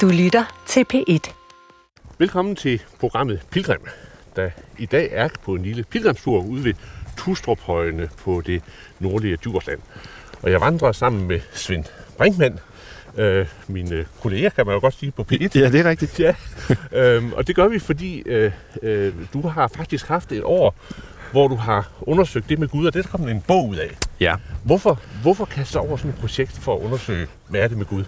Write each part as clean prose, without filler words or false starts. Du lytter til P1. Velkommen til programmet Pilgrim, der i dag er på en lille pilgrimstur ude ved Tustrup-højene på det nordlige Djursland. Og jeg vandrer sammen med Svend Brinkmann, mine kolleger, kan man jo godt sige, på P1. Ja, det er rigtigt. Ja. Og det gør vi, fordi du har faktisk haft et år, hvor du har undersøgt det med Gud, og det er kommet en bog ud af. Ja. Hvorfor kaste over sådan et projekt for at undersøge, hvad er det med Gud?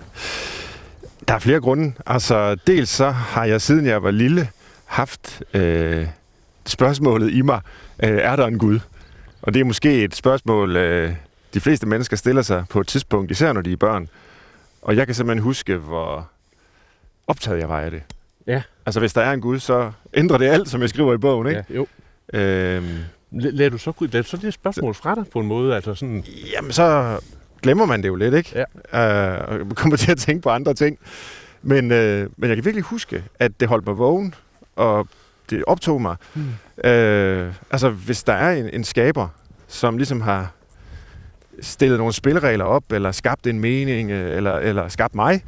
Der er flere grunde. Altså, dels så har jeg, siden jeg var lille, haft spørgsmålet i mig, er der en Gud? Og det er måske et spørgsmål, de fleste mennesker stiller sig på et tidspunkt, især når de er børn. Og jeg kan simpelthen huske, hvor optaget jeg var af det. Ja. Altså, hvis der er en Gud, så ændrer det alt, som jeg skriver i bogen, ikke? Ja, jo. Lad du så det spørgsmål fra dig på en måde? Altså sådan... Jamen, så... glemmer man det jo lidt, ikke? Ja. Og kommer til at tænke på andre ting. Men jeg kan virkelig huske, at det holdt mig vågen, og det optog mig. Altså, hvis der er en skaber, som ligesom har stillet nogle spilleregler op, eller skabt en mening, eller skabt mig,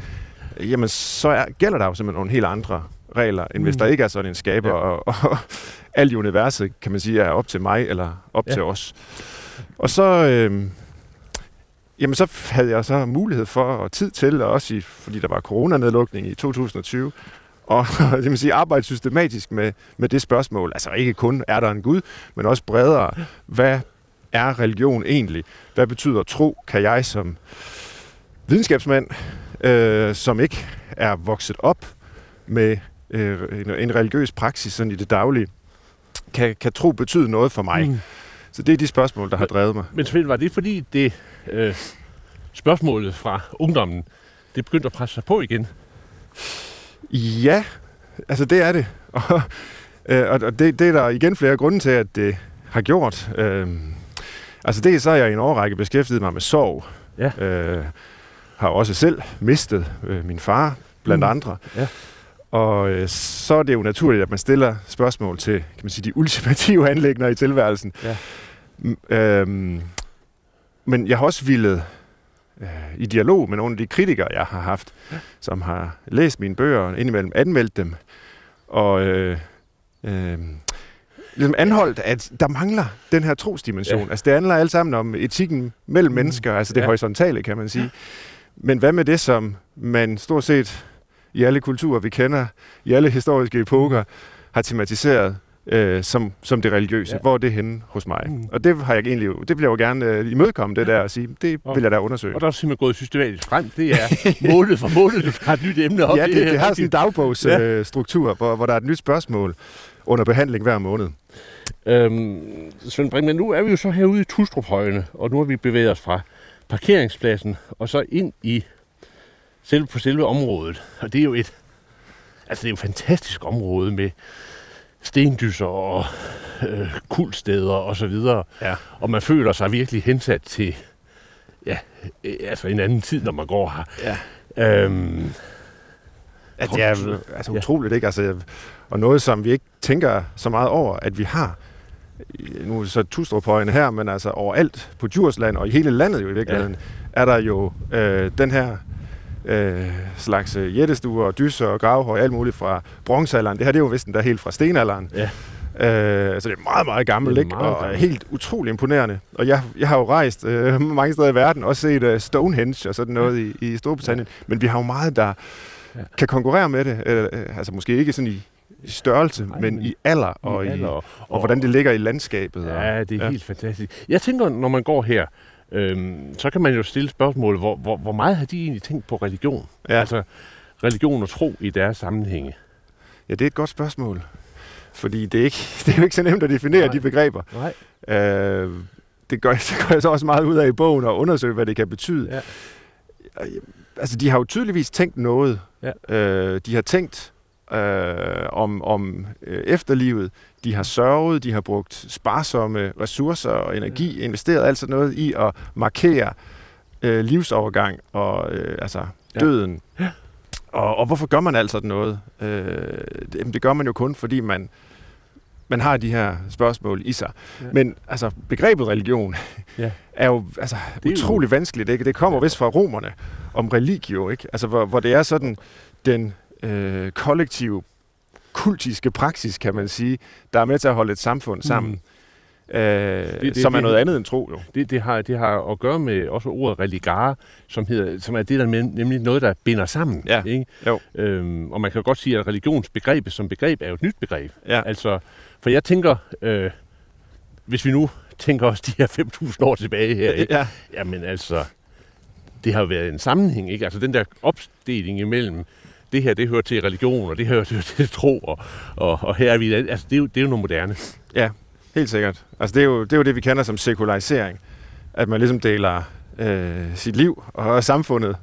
jamen, så gælder der jo simpelthen nogle helt andre regler, end hvis der ikke er sådan en skaber, og alt i universet, kan man sige, er op til mig, eller op til os. Og så... Jamen, så havde jeg så mulighed for og tid til, og også fordi der var coronanedlukning i 2020, og det vil sige, arbejde systematisk med det spørgsmål. Altså ikke kun, er der en Gud, men også bredere. Hvad er religion egentlig? Hvad betyder tro? Kan jeg som videnskabsmand, som ikke er vokset op med en religiøs praksis sådan i det daglige, kan tro betyde noget for mig? Så det er de spørgsmål, der har drevet mig. Men Svend, var det fordi det spørgsmålet fra ungdommen, det begyndte at presse sig på igen? Ja, altså det er det. Og det er der igen flere grunde til, at det har gjort. Altså det er så, jeg i en årrække beskæftiget mig med sorg. Ja. Har også selv mistet min far, blandt andre. Ja. Og så er det jo naturligt, at man stiller spørgsmål til, kan man sige, de ultimative anliggender i tilværelsen. Ja. Men jeg har også villet i dialog med nogle af de kritikere, jeg har haft, som har læst mine bøger og indimellem anmeldt dem, og ligesom anholdt, at der mangler den her trosdimension. Ja. Altså det handler alt sammen om etikken mellem mennesker, altså det horisontale, kan man sige. Ja. Men hvad med det, som man stort set... i alle kulturer, vi kender, i alle historiske epoker, har tematiseret som det religiøse. Ja. Hvor er det henne hos mig? Og det har jeg egentlig, det vil jeg jo gerne imødekomme, det der, og sige, det vil jeg da undersøge. Og der er simpelthen gået systematisk frem. Det er måned for måned, du har et nyt emne op. Ja, det har sådan en dagbogsstruktur, hvor der er et nyt spørgsmål under behandling hver måned. Svend Brinkmann, nu er vi jo så herude i Tustrup-højene, og nu har vi bevæget os fra parkeringspladsen og så ind i selve området, og det er jo et fantastisk område med stendyser og kultsteder og så videre, og man føler sig virkelig hensat til en anden tid, når man går her. Ja. Det er utroligt, ikke? Altså, og noget, som vi ikke tænker så meget over, at vi har. Nu er det så Tustrup-højene her, men altså overalt på Djursland og i hele landet jo i virkeligheden, er der jo den her slags jættestuer og dyser og gravhøj, alt muligt fra bronzealderen. Det her, det er jo vist den der helt fra stenalderen. Ja. Så det er meget, meget gammelt, ikke? Og gammel. Helt utrolig imponerende. Og jeg har jo rejst mange steder i verden, også set Stonehenge og sådan noget i Storbritannien. Men vi har jo meget, der kan konkurrere med det. Altså måske ikke sådan i størrelse, men i alder og hvordan det ligger i landskabet. Ja, det er helt fantastisk. Jeg tænker, når man går her, så kan man jo stille spørgsmålet, hvor meget har de egentlig tænkt på religion? Ja. Altså religion og tro i deres sammenhænge. Ja, det er et godt spørgsmål. Fordi det er jo ikke så nemt at definere de begreber. Nej. Det gør jeg så også meget ud af i bogen, og undersøge, hvad det kan betyde. Ja. Altså, de har jo tydeligvis tænkt noget. Ja. De har tænkt om efterlivet. De har sørget, de har brugt sparsomme ressourcer og energi, investeret alt sådan noget i at markere livsovergang og døden. Ja. Og hvorfor gør man alt sådan noget? Det gør man jo kun, fordi man man har de her spørgsmål i sig. Ja. Men altså, begrebet religion er jo altså, det er utrolig vanskeligt. Ikke? Det kommer vist fra romerne om religio, ikke? Altså, hvor det er sådan den kollektive, kultiske praksis, kan man sige, der er med til at holde et samfund sammen. Som er noget andet end tro, jo. Det har at gøre med også ordet religare, som er det, der nemlig noget, der binder sammen. Ja. Ikke? Og man kan godt sige, at religionsbegrebet som begreb er jo et nyt begreb. Ja. Altså, for jeg tænker, hvis vi nu tænker os de her 5.000 år tilbage her, ikke? Ja. Jamen altså, det har jo været en sammenhæng, ikke? Altså den der opdeling imellem, det her, det hører til religion, og det hører til tro, og her er vi, altså det er jo noget moderne. Ja. Helt sikkert. Altså det er jo det, vi kender som sekularisering. At man ligesom deler sit liv og samfundet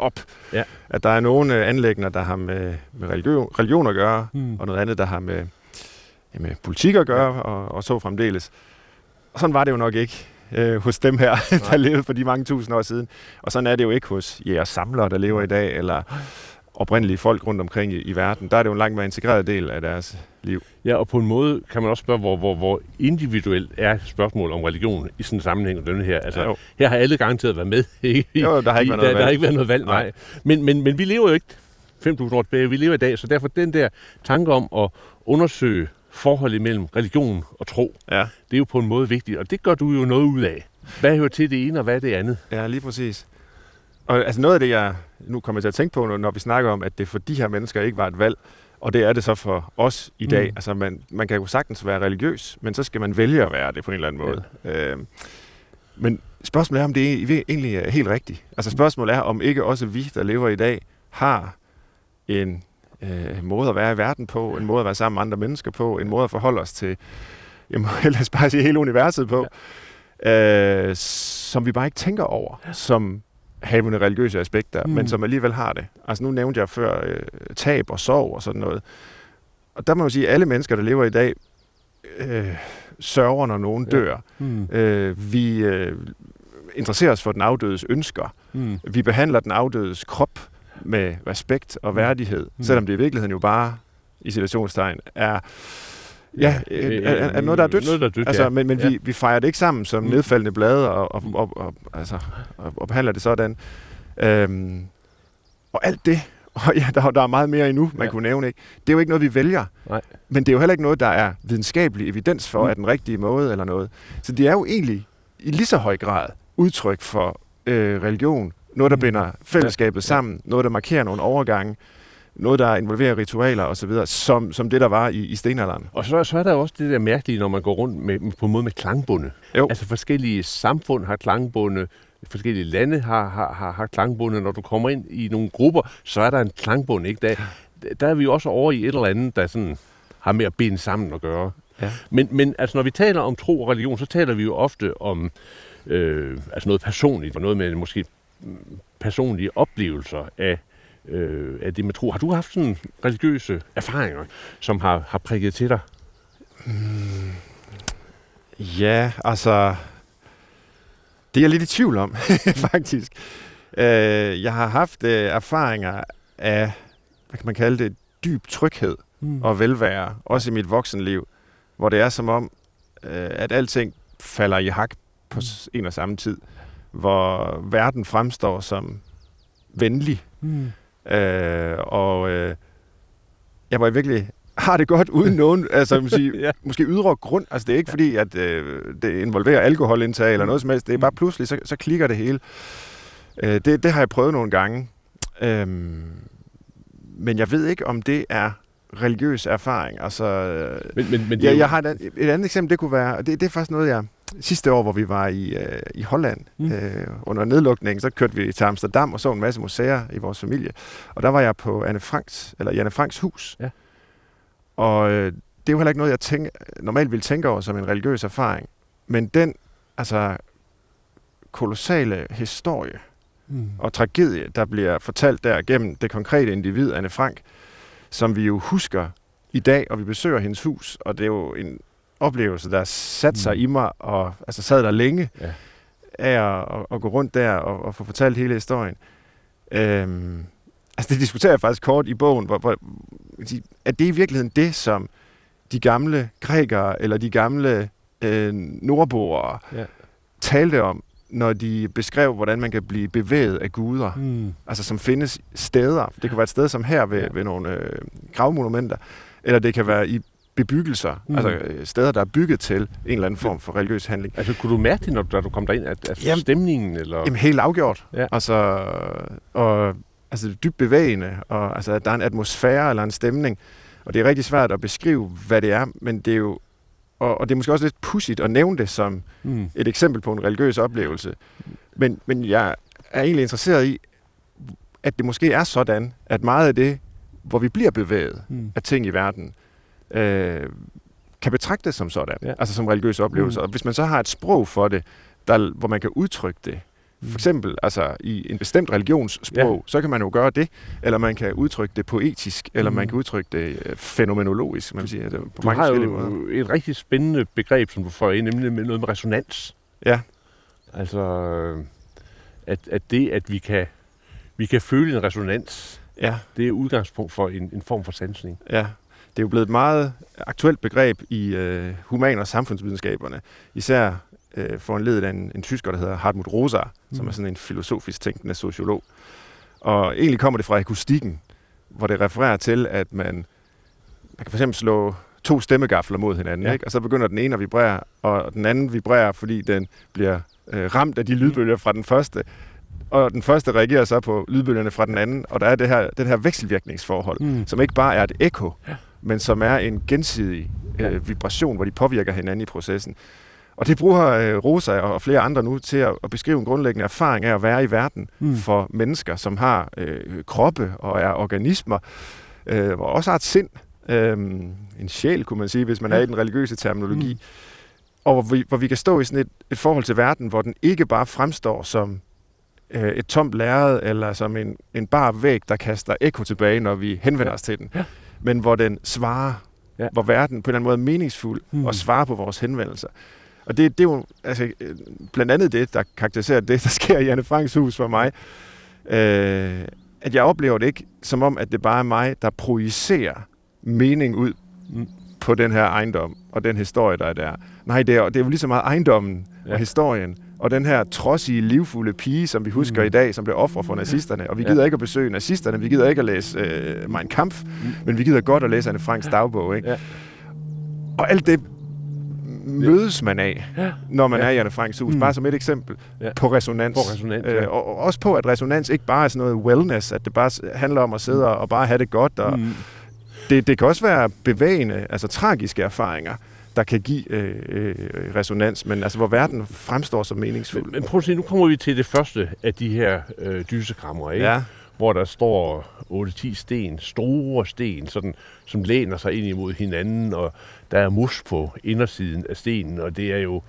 op. Ja. At der er nogle anliggender, der har med religion at gøre, og noget andet, der har med politik at gøre, og så fremdeles. Og sådan var det jo nok ikke hos dem her, der levede for de mange tusind år siden. Og sådan er det jo ikke hos jægersamlere, der lever i dag, eller oprindelige folk rundt omkring i verden. Der er det jo en langt mere integreret del af deres liv. Ja, og på en måde kan man også spørge, hvor individuelt er spørgsmålet om religion i sådan en sammenhæng med den her. Altså, her har alle garanteret været med. Jo, der har ikke været noget valg. Der har ikke været noget valg, nej. Men vi lever jo ikke 5.000 år tilbage, vi lever i dag, så derfor den der tanke om at undersøge forholdet mellem religion og tro, det er jo på en måde vigtigt, og det gør du jo noget ud af. Hvad hører til det ene, og hvad er det andet? Ja, lige præcis. Og altså noget af det, jeg nu kommer til at tænke på, når vi snakker om, at det for de her mennesker ikke var et valg, og det er det så for os i dag. Altså man kan jo sagtens være religiøs, men så skal man vælge at være det på en eller anden måde. Ja. Men spørgsmålet er, om det egentlig er helt rigtigt. Altså spørgsmålet er, om ikke også vi, der lever i dag, har en måde at være i verden på, en måde at være sammen med andre mennesker på, en måde at forholde os til, jeg må ellers bare sige, hele universet på, som vi bare ikke tænker over, som havende religiøse aspekter, men som alligevel har det. Altså nu nævnte jeg før tab og sorg og sådan noget. Og der må man sige, at alle mennesker, der lever i dag, sørger, når nogen dør. Vi interesserer os for den afdødes ønsker. Vi behandler den afdødes krop med respekt og værdighed, selvom det i virkeligheden jo bare, i citationstegn, er noget, der er dødt. Altså, men vi fejrer det ikke sammen som nedfaldende blade og behandler det sådan. Og alt det, og der er meget mere endnu, man kunne nævne, ikke? Det er jo ikke noget, vi vælger. Nej. Men det er jo heller ikke noget, der er videnskabelig evidens for, er den rigtige måde eller noget. Så det er jo egentlig i lige så høj grad udtryk for religion. Noget, der binder fællesskabet sammen. Noget, der markerer nogle overgange. Noget, der involverer ritualer osv., som det, der var i stenalderen. Og så er der også det der mærkelige, når man går rundt på en måde med klangbunde. Jo. Altså forskellige samfund har klangbunde, forskellige lande har klangbunde. Når du kommer ind i nogle grupper, så er der en klangbunde, ikke? Der er vi jo også over i et eller andet, der sådan har mere ben sammen at gøre. Ja. Men altså, når vi taler om tro og religion, så taler vi jo ofte om altså noget personligt, og noget med måske personlige oplevelser af det med tro. Har du haft sådan religiøse erfaringer, som har prikket til dig? Ja, altså det er jeg lidt i tvivl om, faktisk. Jeg har haft erfaringer af, hvad kan man kalde det, dyb tryghed og velvære, også i mit voksenliv, hvor det er som om, at alting falder i hak på en og samme tid, hvor verden fremstår som venlig, jeg var virkelig har det godt uden nogen, altså måske ydre grund. Altså det er ikke fordi, at det involverer alkoholindtag eller noget som helst. Det er bare pludselig, så klikker det hele. Det har jeg prøvet nogle gange. Men jeg ved ikke, om det er religiøs erfaring. Altså, jeg har et andet eksempel, det kunne være, og det er faktisk noget, jeg sidste år, hvor vi var i Holland under nedlukningen, så kørte vi til Amsterdam og så en masse museer i vores familie. Og der var jeg på Anne Franks hus. Ja. Og det er jo heller ikke noget, jeg normalt ville tænke over som en religiøs erfaring. Men den altså kolossale historie og tragedie, der bliver fortalt der gennem det konkrete individ, Anne Frank, som vi jo husker i dag, og vi besøger hendes hus, og det er jo en oplevelse, der satte sig i mig, og altså sad der længe af at gå rundt der og få fortalt hele historien. Altså det diskuterer jeg faktisk kort i bogen, hvor, at det er i virkeligheden det, som de gamle grækere eller de gamle nordboere talte om, når de beskrev, hvordan man kan blive bevæget af guder, altså som findes steder. Det kan være et sted som her ved nogle gravmonumenter, eller det kan være i bebyggelser, altså steder, der er bygget til en eller anden form for religiøs handling. Altså kunne du mærke det, når du kom derind, at stemningen? Eller? Jamen helt afgjort. Ja. Altså dybt bevægende, og altså, at der er en atmosfære eller en stemning, og det er rigtig svært at beskrive, hvad det er, men det er jo, og det er måske også lidt pudsigt at nævne det som et eksempel på en religiøs oplevelse, men jeg er egentlig interesseret i, at det måske er sådan, at meget af det, hvor vi bliver bevæget af ting i verden, kan betragtes som sådan, altså som religiøse oplevelser, og hvis man så har et sprog for det, hvor man kan udtrykke det, for eksempel altså, i en bestemt religionssprog, så kan man jo gøre det, eller man kan udtrykke det poetisk, eller man kan udtrykke det fænomenologisk, man siger. Du har jo måder. Et rigtig spændende begreb, som du får ind, nemlig med noget med resonans. Ja. Altså, at vi kan føle en resonans, det er udgangspunkt for en form for sansning. Ja. Det er jo blevet et meget aktuelt begreb i human- og samfundsvidenskaberne, især foranledet af en tysker, der hedder Hartmut Rosa, som er sådan en filosofisk tænkende sociolog. Og egentlig kommer det fra akustikken, hvor det refererer til, at man kan for eksempel slå to stemmegafler mod hinanden, ikke? Og så begynder den ene at vibrere, og den anden vibrerer, fordi den bliver ramt af de lydbølger fra den første. Og den første reagerer så på lydbølgerne fra den anden, og der er den her vekselvirkningsforhold, som ikke bare er et ekko, men som er en gensidig vibration, hvor de påvirker hinanden i processen. Og det bruger Rosa og flere andre nu til at beskrive en grundlæggende erfaring af at være i verden for mennesker, som har kroppe og er organismer, og også har et sind, en sjæl, kunne man sige, hvis man er i den religiøse terminologi, og hvor vi kan stå i sådan et forhold til verden, hvor den ikke bare fremstår som et tomt lærred, eller som en bar væg, der kaster ekko tilbage, når vi henvender os til den, men hvor den svarer, hvor verden på en eller anden måde er meningsfuld og svarer på vores henvendelser. Og det er jo altså, blandt andet det, der karakteriserer det, der sker i Anne Franks hus for mig. At jeg oplever det ikke som om, at det bare er mig, der projicerer mening ud på den her ejendom og den historie, der er der. Nej, det er jo lige så meget ejendommen og historien og den her trodsige, livfulde pige, som vi husker i dag, som blev offer for nazisterne. Og vi gider ikke at besøge nazisterne, vi gider ikke at læse Mein Kampf, men vi gider godt at læse Anne Franks dagbog. Ikke? Ja. Og alt det mødes man af, når man er i Anne Franks hus. Bare som et eksempel på resonans. Og også på, at resonans ikke bare er sådan noget wellness, at det bare handler om at sidde og bare have det godt. Og det kan også være bevægende, altså tragiske erfaringer, der kan give resonans, men altså hvor verden fremstår som meningsfuld. Men prøv at se, nu kommer vi til det første af de her dysekrammer, ikke? Ja. Hvor der står 8-10 sten, store sten, sådan, som læner sig ind imod hinanden, og der er mos på indersiden af stenen, og det er jo,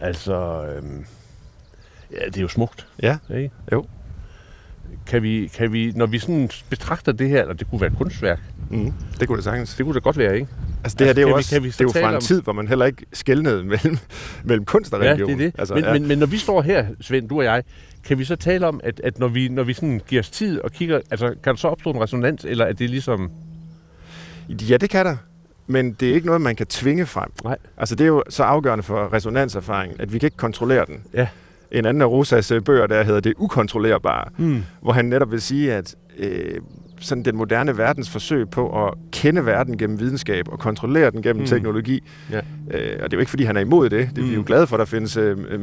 altså, det er jo smukt. Ja, ikke? Jo. Kan vi, når vi sådan betragter det her, eller det kunne være et kunstværk, det kunne det sagtens. Det kunne det godt være, ikke? Altså det her, det er jo også, det er jo fra en tid, hvor man heller ikke skelnede mellem kunst og religion. Ja, det er det. Altså, men når vi står her, Svend, du og jeg, kan vi så tale om, at når vi sådan giver os tid og kigger, altså kan der så opstå en resonans, eller er det ligesom? Ja, det kan der. Men det er ikke noget, man kan tvinge frem. Nej. Altså det er jo så afgørende for resonanserfaringen, at vi kan ikke kontrollere den. Ja. En anden af Rosas bøger, der hedder Det ukontrollerbare, hvor han netop vil sige, at sådan den moderne verdens forsøg på at kende verden gennem videnskab og kontrollere den gennem teknologi, og det er jo ikke, fordi han er imod det, det er vi jo glade for, der findes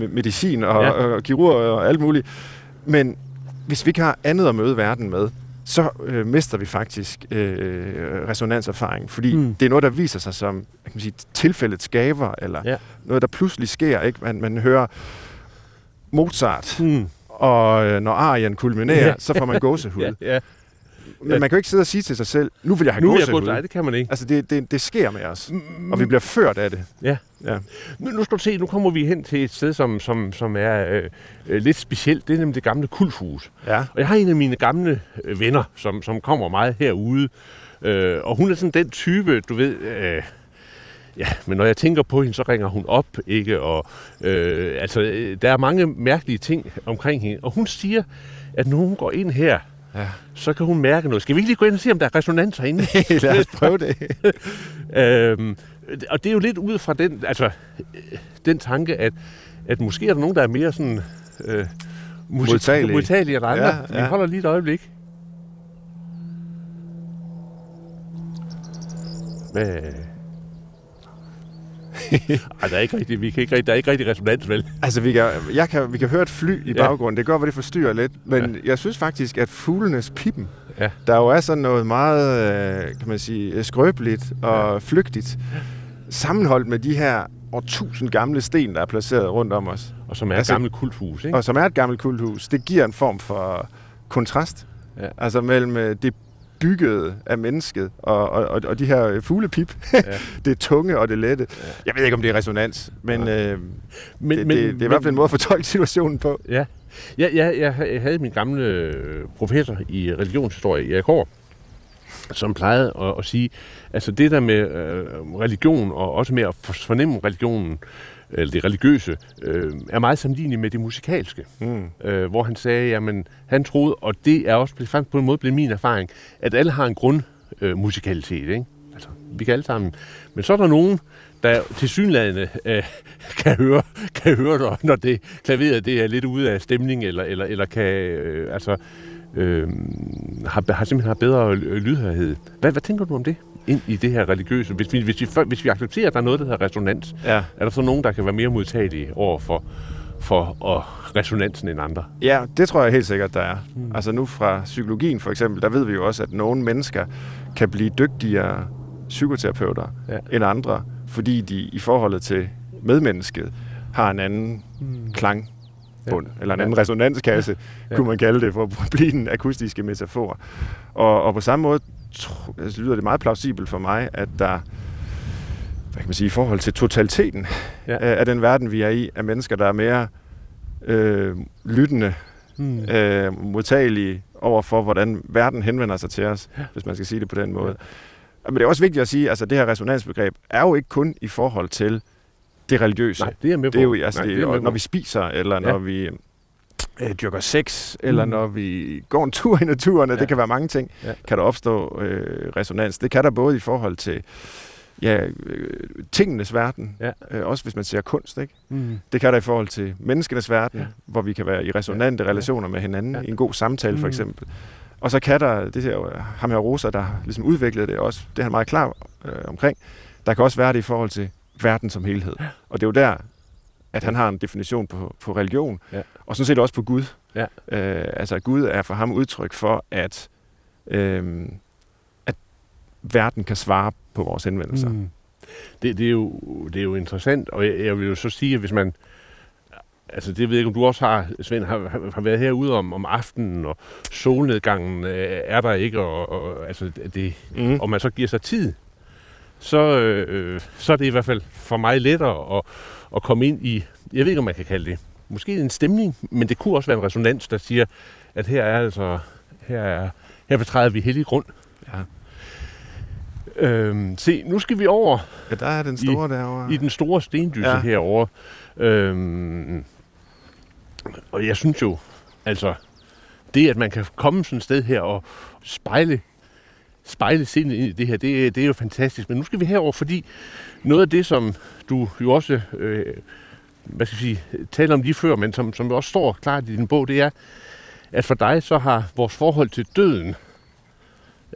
medicin og kirurger og alt muligt, men hvis vi ikke har andet at møde verden med, så mister vi faktisk resonanserfaring, fordi det er noget, der viser sig som, kan man sige, tilfældet skaber, eller noget, der pludselig sker, ikke? Man hører Mozart, og når arien kulminerer, så får man gåsehud. Men man kan jo ikke sidde og sige til sig selv, nu vil jeg have gåsehud. Nej, det kan man ikke. Altså, det sker med os, og vi bliver ført af det. Ja. Nu skal du se, nu kommer vi hen til et sted, som er lidt specielt. Det er nemlig det gamle kulthus. Ja. Og jeg har en af mine gamle venner, som kommer meget herude, og hun er sådan den type, du ved... Ja, men når jeg tænker på hende, så ringer hun op, ikke? Og altså, der er mange mærkelige ting omkring hende. Og hun siger, at når hun går ind her, ja, så kan hun mærke noget. Skal vi ikke lige gå ind og se, om der er resonanser inde? Lad os prøve det. Og det er jo lidt ud fra den, altså, den tanke, at måske er der nogen, der er mere sådan modtagelige end andre. Ja, ja. Vi holder lige et øjeblik. Hvad? Ej, der er ikke rigtig, der er ikke rigtig resonans, vel? Altså, vi kan høre et fly i baggrunden. Det gør, hvor det forstyrrer lidt. Men jeg synes faktisk, at fuglenes pippen, der jo er sådan noget meget, kan man sige, skrøbeligt og flygtigt, sammenholdt med de her årtusind gamle sten, der er placeret rundt om os. Og som er et gammelt kulthus, ikke? Og som er et gammelt kulthus. Det giver en form for kontrast. Ja. Altså mellem det bygget af mennesket, og de her fuglepip, det tunge og det lette. Ja. Jeg ved ikke, om det er resonans, men det er i hvert fald en måde at fortolke situationen på. Ja. Jeg havde min gamle professor i religionshistorie, Erik Hård, som plejede at sige, altså det der med religion, og også med at fornemme religionen, eller det religiøse, er meget sammenlignet med det musikalske. Hvor han sagde, jamen, han troede, og det er også faktisk på en måde blevet min erfaring, at alle har en grundmusikalitet, ikke? Altså, vi kan alle sammen. Men så er der nogen, der tilsyneladende kan høre dig, når det klaveret det er lidt ude af stemning, eller kan har simpelthen bedre lydhørhed. Hvad tænker du om det? Ind i det her religiøse. Hvis vi accepterer, at der er noget, der hedder resonans, er der så nogen, der kan være mere modtagelige over for resonansen end andre? Ja, det tror jeg helt sikkert, der er. Altså nu fra psykologien for eksempel, der ved vi jo også, at nogle mennesker kan blive dygtigere psykoterapeuter end andre, fordi de i forholdet til medmennesket har en anden klang. Bund, eller en anden resonanskasse, kunne man kalde det, for at blive den akustiske metafor. Og på samme måde lyder det meget plausibelt for mig, at der, hvad kan man sige, i forhold til totaliteten af den verden, vi er i, er mennesker, der er mere lyttende, modtagelige over for, hvordan verden henvender sig til os, hvis man skal sige det på den måde. Men det er også vigtigt at sige, at altså, det her resonansbegreb er jo ikke kun i forhold til det religiøse. Nej, det er med på. Det er jo, altså, nej, det er med når vi spiser, eller når vi dyrker sex, eller når vi går en tur i naturen, det kan være mange ting, kan der opstå resonans. Det kan der både i forhold til tingenes verden, også hvis man ser kunst, ikke? Det kan der i forhold til menneskenes verden, hvor vi kan være i resonante relationer med hinanden, i en god samtale for eksempel. Og så kan der, det her, ham her Rosa, der ligesom udviklede det også, det er han meget klar omkring, der kan også være det i forhold til verden som helhed. Og det er jo der, at han har en definition på religion, og sådan set også på Gud. Altså, Gud er for ham udtryk for, at verden kan svare på vores henvendelser. Det er jo interessant, og jeg vil jo så sige, at hvis man... Altså, det ved jeg ikke, om du også har, Svend, har været herude om aftenen, og solnedgangen er der ikke, og altså, det, og man så giver sig tid, så er det i hvert fald for mig lettere at komme ind i, jeg ved ikke, om man kan kalde det, måske en stemning, men det kunne også være en resonans, der siger, at her betræder vi hellig grund. Ja. Se, nu skal vi over der er den store i den store stendysse herovre. Og jeg synes jo, altså, det at man kan komme sådan et sted her og spejle sindet ind i det her, det er jo fantastisk. Men nu skal vi herover, fordi noget af det, som du jo også taler om lige før, men som også står klart i din bog, det er, at for dig så har vores forhold til døden,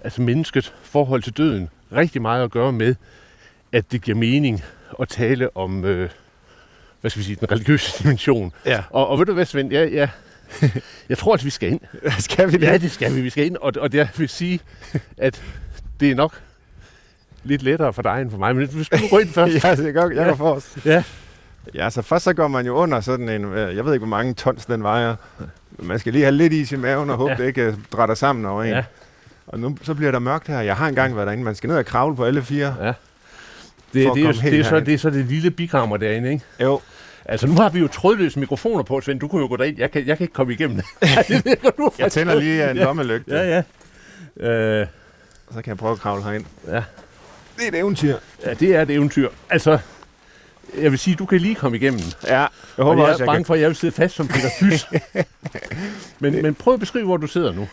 altså menneskets forhold til døden, rigtig meget at gøre med, at det giver mening at tale om, den religiøse dimension. Ja. Og ved du hvad, Svend, jeg tror, at vi skal ind. Skal vi det? Ja, det skal vi. Vi skal ind, og det vil sige, at det er nok lidt lettere for dig end for mig. Men du skal gå ind først. Ja, det går, jeg går forrest. Ja. Ja, altså først så går man jo under sådan en, jeg ved ikke, hvor mange tons den vejer. Man skal lige have lidt is i maven og håbe, det ikke drætter sammen over en. Ja. Og nu så bliver der mørkt her. Jeg har engang været derinde. Man skal ned og kravle på alle fire. Ja. Det er så det lille bikammer derinde, ikke? Jo. Altså, nu har vi jo trådløse mikrofoner på, Svend. Du kunne jo gå derind. Jeg kan ikke komme igennem det. Jeg tænder lige en lommelygte. Ja. Så kan jeg prøve at kravle herind. Ja. Det er et eventyr. Ja, det er et eventyr. Altså, jeg vil sige, du kan lige komme igennem. Ja, jeg håber også, jeg er bange for, at jeg vil sidde fast som Peter Plys. Men prøv at beskrive, hvor du sidder nu.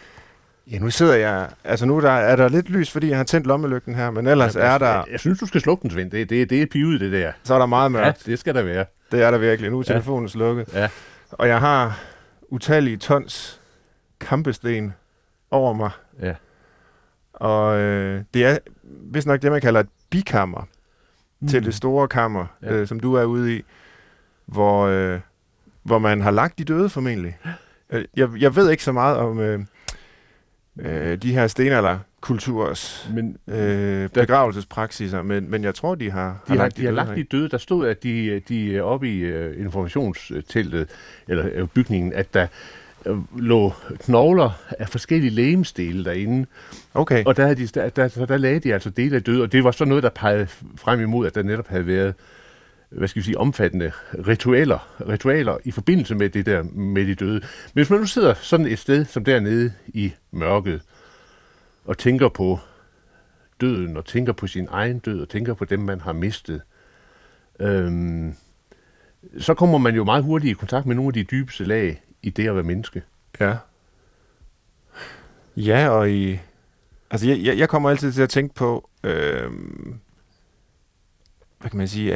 Ja, nu sidder jeg... Altså nu er der lidt lys, fordi jeg har tændt lommelygten her, men ellers er der... Jeg synes, du skal slukke den, Svend. Det er pivet, det der. Så er der meget mørkt. Ja, det skal der være. Det er der virkelig. Nu er telefonen slukket. Ja. Og jeg har utallige tons kampesten over mig. Ja. Og det er vist nok det, man kalder et bikammer til det store kammer, som du er ude i, hvor man har lagt de døde formentlig. Jeg ved ikke så meget om... de her stenalderkulturs begravelsespraksiser, men jeg tror, de har lagt de døde. Der stod, at de oppe i informationsteltet, eller bygningen, at der lå knogler af forskellige legemsdele derinde. Okay. Og der lagde de altså dele af døde, og det var så noget, der pegede frem imod, at der netop havde været, hvad skal vi sige, omfattende ritualer i forbindelse med det der med de døde. Men hvis man nu sidder sådan et sted som dernede i mørket og tænker på døden og tænker på sin egen død og tænker på dem, man har mistet, så kommer man jo meget hurtigt i kontakt med nogle af de dybeste lag i det at være menneske. Ja. Ja, og i... Altså, jeg kommer altid til at tænke på, hvad kan man sige,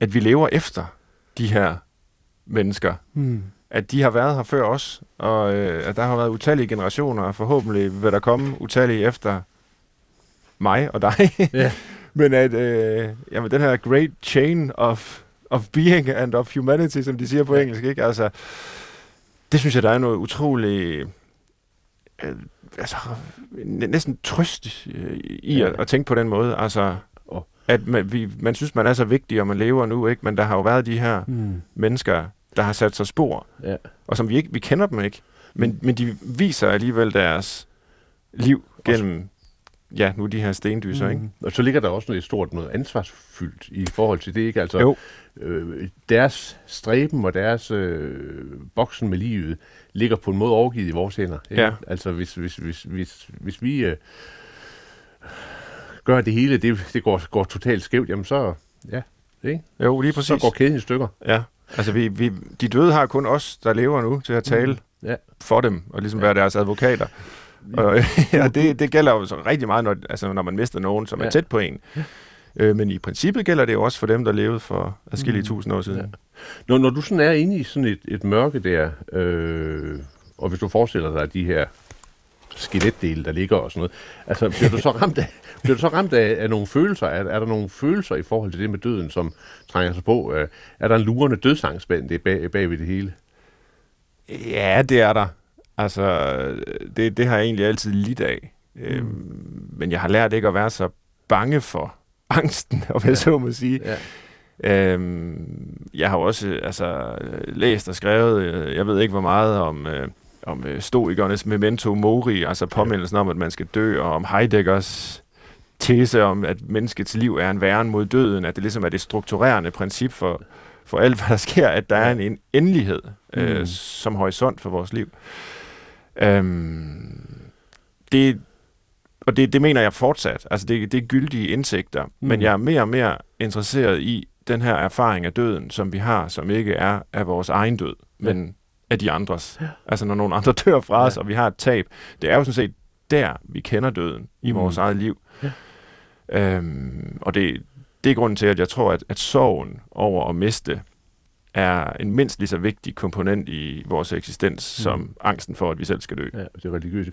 at vi lever efter de her mennesker. Hmm. At de har været her før os, og at der har været utallige generationer, og forhåbentlig vil der komme utallige efter mig og dig. Yeah. Men at den her great chain of being and of humanity, som de siger på engelsk, ikke? Altså, det synes jeg, der er noget utroligt... næsten trøst i at tænke på den måde. Altså... at man synes, man er så vigtig, og man lever nu, ikke? Men der har jo været de her mennesker, der har sat sig spor, og som vi kender dem ikke, men de viser alligevel deres liv gennem, nu de her stendyser, ikke? Og så ligger der også noget stort, noget ansvarsfyldt i forhold til det, ikke? Altså, deres stræben og deres boksen med livet ligger på en måde overgivet i vores hænder, ikke? Ja. Altså, hvis vi... gør det hele, det går totalt skævt, jamen så, ikke? Jo, lige præcis. Så går kæden i stykker. Ja, altså de døde har kun os, der lever nu, til at tale for dem, og ligesom være deres advokater. Og det gælder jo så rigtig meget, når man mister nogen, som er tæt på en. Men i princippet gælder det jo også for dem, der levede for adskillige tusind år siden. Ja. Når du sådan er inde i sådan et mørke der, og hvis du forestiller dig de her skeletdele, der ligger og sådan noget. Altså, bliver du så ramt af nogle følelser? Er der nogle følelser i forhold til det med døden, som trænger sig på? Er der en lurende dødsangstband bag ved det hele? Ja, det er der. Altså, det har jeg egentlig altid lidt af. Men jeg har lært ikke at være så bange for angsten, om jeg så må sige. Ja. Jeg har også læst og skrevet, jeg ved ikke hvor meget om stoikernes memento mori, altså påmindelsen om, at man skal dø, og om Heideggers tese om, at menneskets liv er en væren mod døden, at det ligesom er det strukturerende princip for alt, hvad der sker, at der er en endelighed som horisont for vores liv. Det mener jeg fortsat. Altså, det er gyldige indsigter, men jeg er mere og mere interesseret i den her erfaring af døden, som vi har, som ikke er af vores egen død, men af de andres. Ja. Altså, når nogen andre dør fra os, og vi har et tab. Det er jo sådan set der, vi kender døden i vores eget liv. Ja. Og det er grunden til, at jeg tror, at sorgen over at miste er en mindst lige så vigtig komponent i vores eksistens, som angsten for, at vi selv skal dø. Ja, det er religiøst.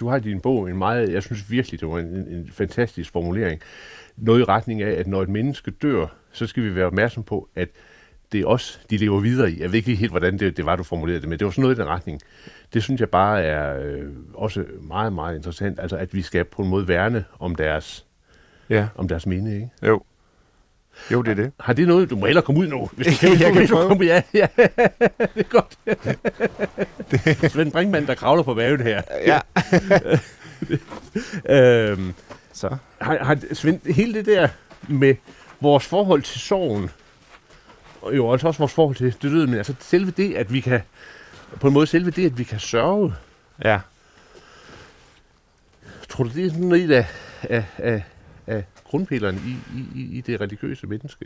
Du har i din bog en meget, jeg synes virkelig, det var en fantastisk formulering. Noget i retning af, at når et menneske dør, så skal vi være opmærksom på, at det er os, de lever videre i. Jeg ved ikke helt, hvordan det var, du formulerede det, men det var sådan noget i den retning. Det synes jeg bare er også meget, meget interessant, altså at vi skal på en måde værne om deres minde, ikke? Jo, det er det. Har det noget, du må hellere komme ud nu, hvis du kan komme? Ja, det er godt. Svend Brinkmann, der kravler på maven her. Ja. Så. Har Svend, hele det der med vores forhold til sorgen, jo, altså også vores forhold til døden, men altså selve det, at vi kan sørge. Ja. Tror du, det er sådan noget af grundpillerne i det religiøse menneske?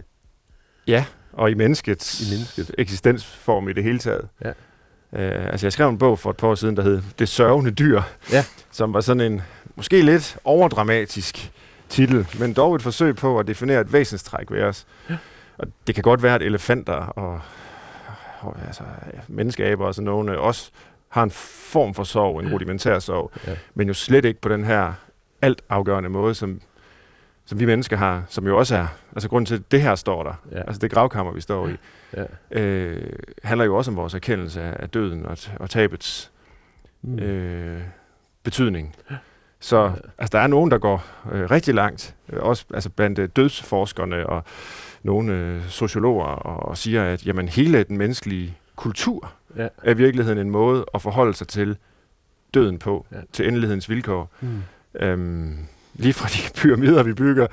Ja, og i menneskets eksistensform i det hele taget. Ja. Altså jeg skrev en bog for et par år siden, der hed Det sørgende dyr, ja, som var sådan en måske lidt overdramatisk titel, men dog et forsøg på at definere et væsenstræk ved os. Ja. Og det kan godt være, at elefanter og altså, menneskeaber og sådan nogle også har en form for sorg, en rudimentær sorg, ja, men jo slet ikke på den her altafgørende måde, som vi mennesker har, som jo også er, altså grunden til, at det her står der, ja, altså det gravkammer, vi står i, ja, handler jo også om vores erkendelse af døden og tabets betydning. Ja. Så ja, altså, der er nogen, der går rigtig langt, også altså blandt dødsforskerne og nogle sociologer, og siger, at jamen, hele den menneskelige kultur, ja, er i virkeligheden en måde at forholde sig til døden på, ja, til endelighedens vilkår. Mm. Lige fra de pyramider, vi bygger,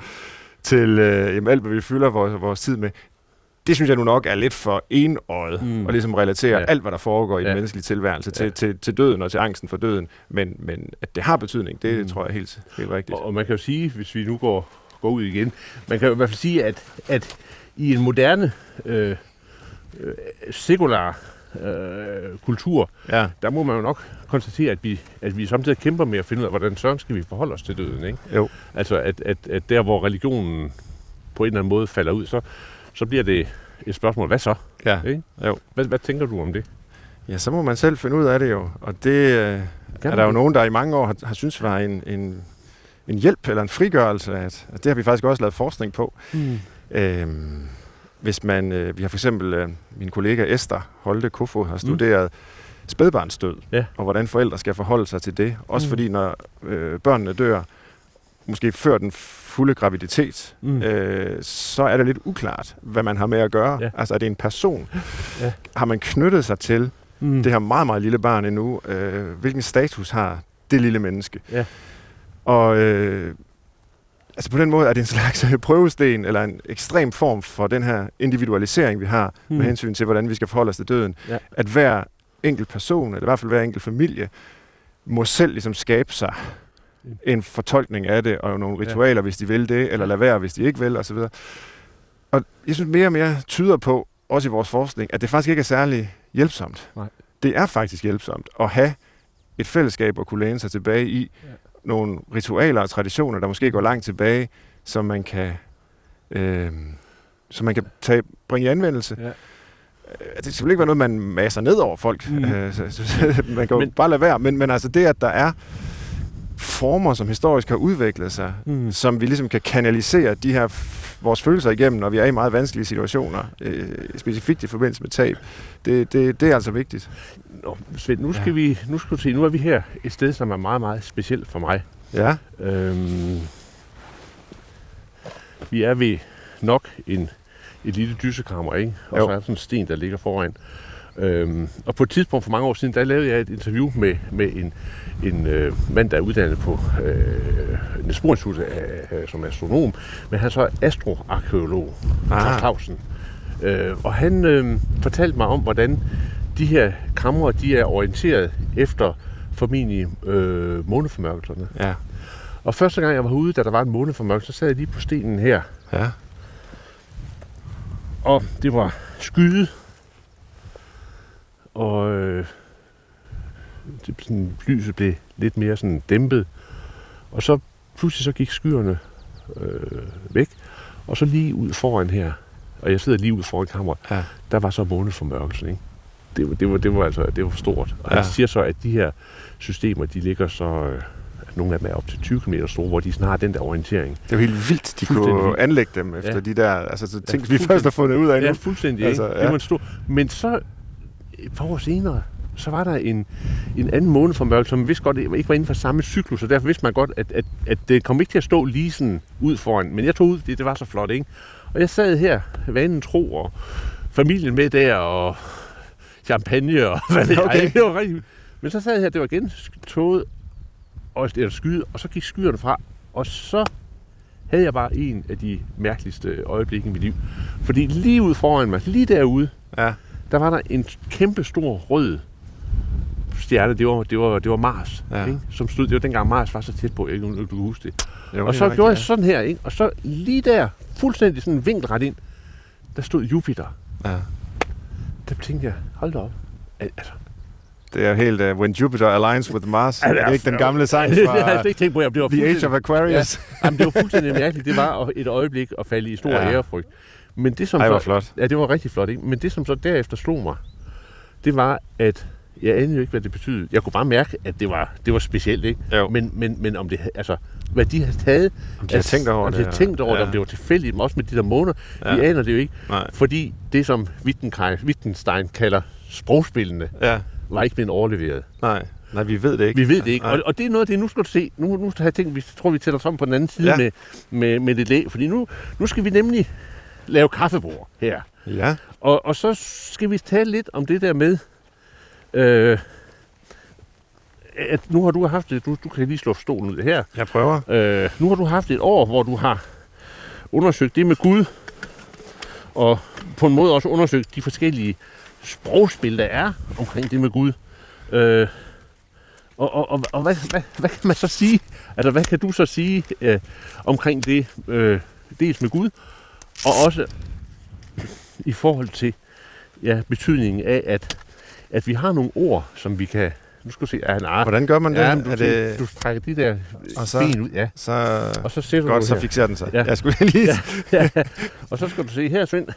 til jamen, alt, hvad vi fylder vores tid med. Det synes jeg nu nok er lidt for enøjet, og ligesom relaterer, ja, alt, hvad der foregår, ja, i den menneskelige tilværelse, ja, til døden og til angsten for døden. Men at det har betydning, det tror jeg er helt rigtigt. Og man kan jo sige, hvis vi nu går ud igen, man kan jo i hvert fald sige, at i en moderne, sekular kultur, ja, der må man jo nok konstatere, at vi samtidig kæmper med at finde ud af, hvordan søren skal vi forholde os til døden, ikke? Jo. Altså, at der, hvor religionen på en eller anden måde falder ud, så bliver det et spørgsmål, hvad så? Ja. Ikke? Jo. Hvad tænker du om det? Ja, så må man selv finde ud af det jo, og det er der jo nogen, der i mange år har syntes var en hjælp eller en frigørelse, at det har vi faktisk også lavet forskning på. Mm. Hvis man, vi har for eksempel, min kollega Esther Holte Kofod har studeret spædbarnsdød, ja, og hvordan forældre skal forholde sig til det. Også fordi, når børnene dør, måske før den fulde graviditet, så er det lidt uklart, hvad man har med at gøre. Ja. Altså, er det en person? Ja. Har man knyttet sig til det her meget, meget lille barn endnu? Hvilken status har det lille menneske? Ja. Og altså på den måde er det en slags prøvesten, eller en ekstrem form for den her individualisering, vi har med hensyn til, hvordan vi skal forholde os til døden. Ja. At hver enkelt person, eller i hvert fald hver enkelt familie, må selv ligesom skabe sig en fortolkning af det, og nogle ritualer, ja, hvis de vil det, eller lade være, hvis de ikke vil, osv. Og jeg synes mere og mere tyder på, også i vores forskning, at det faktisk ikke er særlig hjælpsomt. Nej. Det er faktisk hjælpsomt at have et fællesskab at kunne læne sig tilbage i, ja, nogle ritualer og traditioner, der måske går langt tilbage, som man kan bringe i anvendelse. Ja. Det skal vel ikke være noget, man masser ned over folk. Man kan bare lade være. Men altså det, at der er former, som historisk har udviklet sig, som vi ligesom kan kanalisere de her vores følelser igennem, når vi er i meget vanskelige situationer, specifikt i forbindelse med tab, det er altså vigtigt. Nå, Svend, nu er vi her et sted, som er meget, meget specielt for mig. Ja. Vi er ved nok et lille dysekammer, ikke? Og jo, så er der sådan en sten, der ligger foran. Og på et tidspunkt for mange år siden, der lavede jeg et interview med en mand, der er uddannet på Sporinstituttet, som astronom, men han så er astroarkæolog, Claus Clausen. Og han fortalte mig om, hvordan de her kamre, de er orienteret efter formentlig måneformørkelserne. Ja. Og første gang jeg var ude, da der var en måneformørkelse, så sad jeg lige på stenen her. Ja. Og det var skyet. Og sådan, lyset blev lidt mere sådan dæmpet. Og så pludselig så gik skyerne væk. Og så lige ud foran her, og jeg sidder lige ud foran kammeret, ja, der var så måneformørkelsen, ikke? Det var stort. Og jeg siger så, at de her systemer, de ligger så, at nogle af dem er op til 20 km store, hvor de sådan har den der orientering. Det er jo helt vildt, de kunne anlægge dem efter, ja, de der altså, ting, ja, vi først har fundet ud af nu. Ja, fuldstændig. Altså, ja. Det var en stor. Men så et par år senere, så var der en anden måneformørkelse, som vidste godt, ikke var inden for samme cyklus, og derfor vidste man godt, at det kom ikke til at stå lige sådan ud foran. Men jeg tog ud, det var så flot, ikke? Og jeg sad her, vanen tro, og familien med der, og champagne, og hvad det okay. Det var rigtig. Men så sad jeg her, det var igen tåget, eller skyet, og så gik skyerne fra, og så havde jeg bare en af de mærkeligste øjeblikke i mit liv. Fordi lige ud foran mig, lige derude, ja, der var der en kæmpe stor rød stjerne, det var Mars, ja, ikke? Som stod, det var dengang Mars var så tæt på, ikke? Du kan huske det. Jo, og så gjorde jeg sådan her, ikke? Og så lige der, fuldstændig sådan en vinkelret ind, der stod Jupiter. Ja. Der tænkte jeg, hold da op, altså, Det er helt When Jupiter Aligns with Mars. Ja, det er ikke den gamle sang fra jeg ikke tænkt på, jeg blev The Age of Aquarius. Ja. Jamen, det var fuldstændig mærkeligt. Det var et øjeblik at falde i stor ærefrygt. Men det som var flot. Ja, det var rigtig flot, ikke? Men det som så derefter slog mig, det var, at jeg anede jo ikke, hvad det betydede. Jeg kunne bare mærke, at det var specielt, ikke? Men om det, altså, hvad de havde taget, om de havde tænkt over det, om det var tilfældigt, men også med de der måneder, vi aner det jo ikke. Nej. Fordi det, som Wittgenstein kalder sprogspillende, var ikke blevet overleveret. Nej, vi ved det ikke. Vi ved det ikke, og det er noget af det, nu skal du se. Nu har jeg tænkt, vi tror, vi tæller os om på den anden side med det læg, fordi nu skal vi nemlig lave kaffebord her. Ja. Og så skal vi tale lidt om det der med, at nu har du haft et, du kan lige slå stolen ud her. Jeg prøver. Nu har du haft et år, hvor du har undersøgt det med Gud, og på en måde også undersøgt de forskellige sprogspil, der er omkring det med Gud. Og hvad kan man så sige? Altså, hvad kan du så sige omkring det, dels med Gud, og også i forhold til betydningen af, at vi har nogle ord, som vi kan... Nu skal du se, hvordan gør man det? Jamen, du trækker de der ben ud, og så sætter du her. Så fikserer den sig. Ja. Jeg skulle lige... Og så skal du se her, Svend.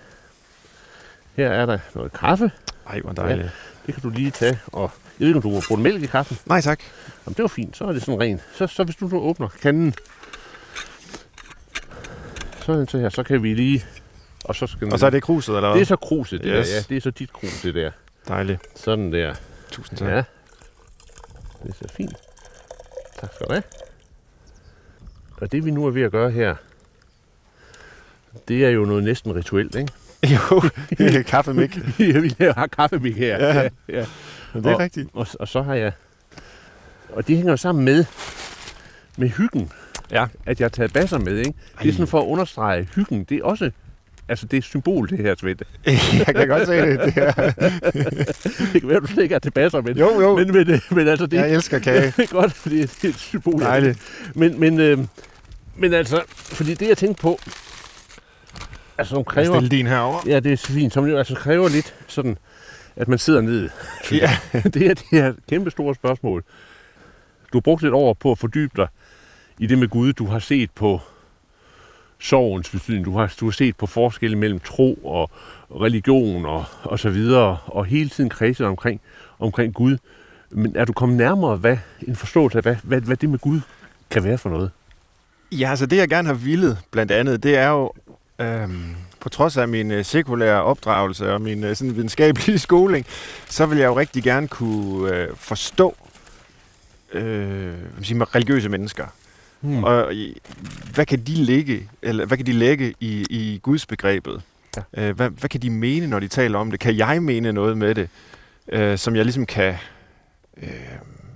Her er der noget kaffe. Ej, hvor dejligt. Ja, det kan du lige tage, og... Jeg ved ikke, om du må bruge mælk i kaffen. Nej, tak. Jamen, det var fint. Så er det sådan rent. Så hvis du nu åbner kanden... Sådan til her, så kan vi lige... Og så er det kruset, eller hvad? Det er så kruset, det der, ja. Det er så dit krus, det der. Dejligt. Sådan der. Tusind tak. Ja. Det er så fint. Tak skal du have. Og det vi nu er ved at gøre her, det er jo noget næsten rituelt, ikke? Jo, det er kaffemik. Vi har kaffemik her. Ja. Det er rigtigt. Og så har jeg... Og det hænger jo sammen med hyggen. Ja. At jeg har taget basser med, ikke? Det er sådan for at understrege hyggen. Det er også... Altså, det er et symbol, det her, Svend. Jeg kan godt se det. Det kan være, du slet ikke er til basser, men... Jo. Men altså, det... Jeg elsker kage. Det er godt, fordi det er et symbol. Dejligt. Men altså, fordi det, jeg tænkte på... Altså, som kræver... Jeg stiller din herovre. Ja, det er så fint. Som jo altså kræver lidt sådan, at man sidder nede. Ja. Det er et kæmpe store spørgsmål. Du har brugt lidt over på at fordybe dig i det med Gud, du har set på... sorgens betydning. Du har set på forskelle mellem tro og religion og så videre, og hele tiden kredset omkring Gud. Men er du kommet nærmere en forståelse af, hvad det med Gud kan være for noget? Ja, altså det, jeg gerne har villet, blandt andet, det er jo, på trods af min sekulære opdragelse og min sådan videnskabelige skoling, så vil jeg jo rigtig gerne kunne forstå med religiøse mennesker. Og hvad kan de lægge i Guds begrebet? Ja. Hvad kan de mene, når de taler om det? Kan jeg mene noget med det, som jeg ligesom kan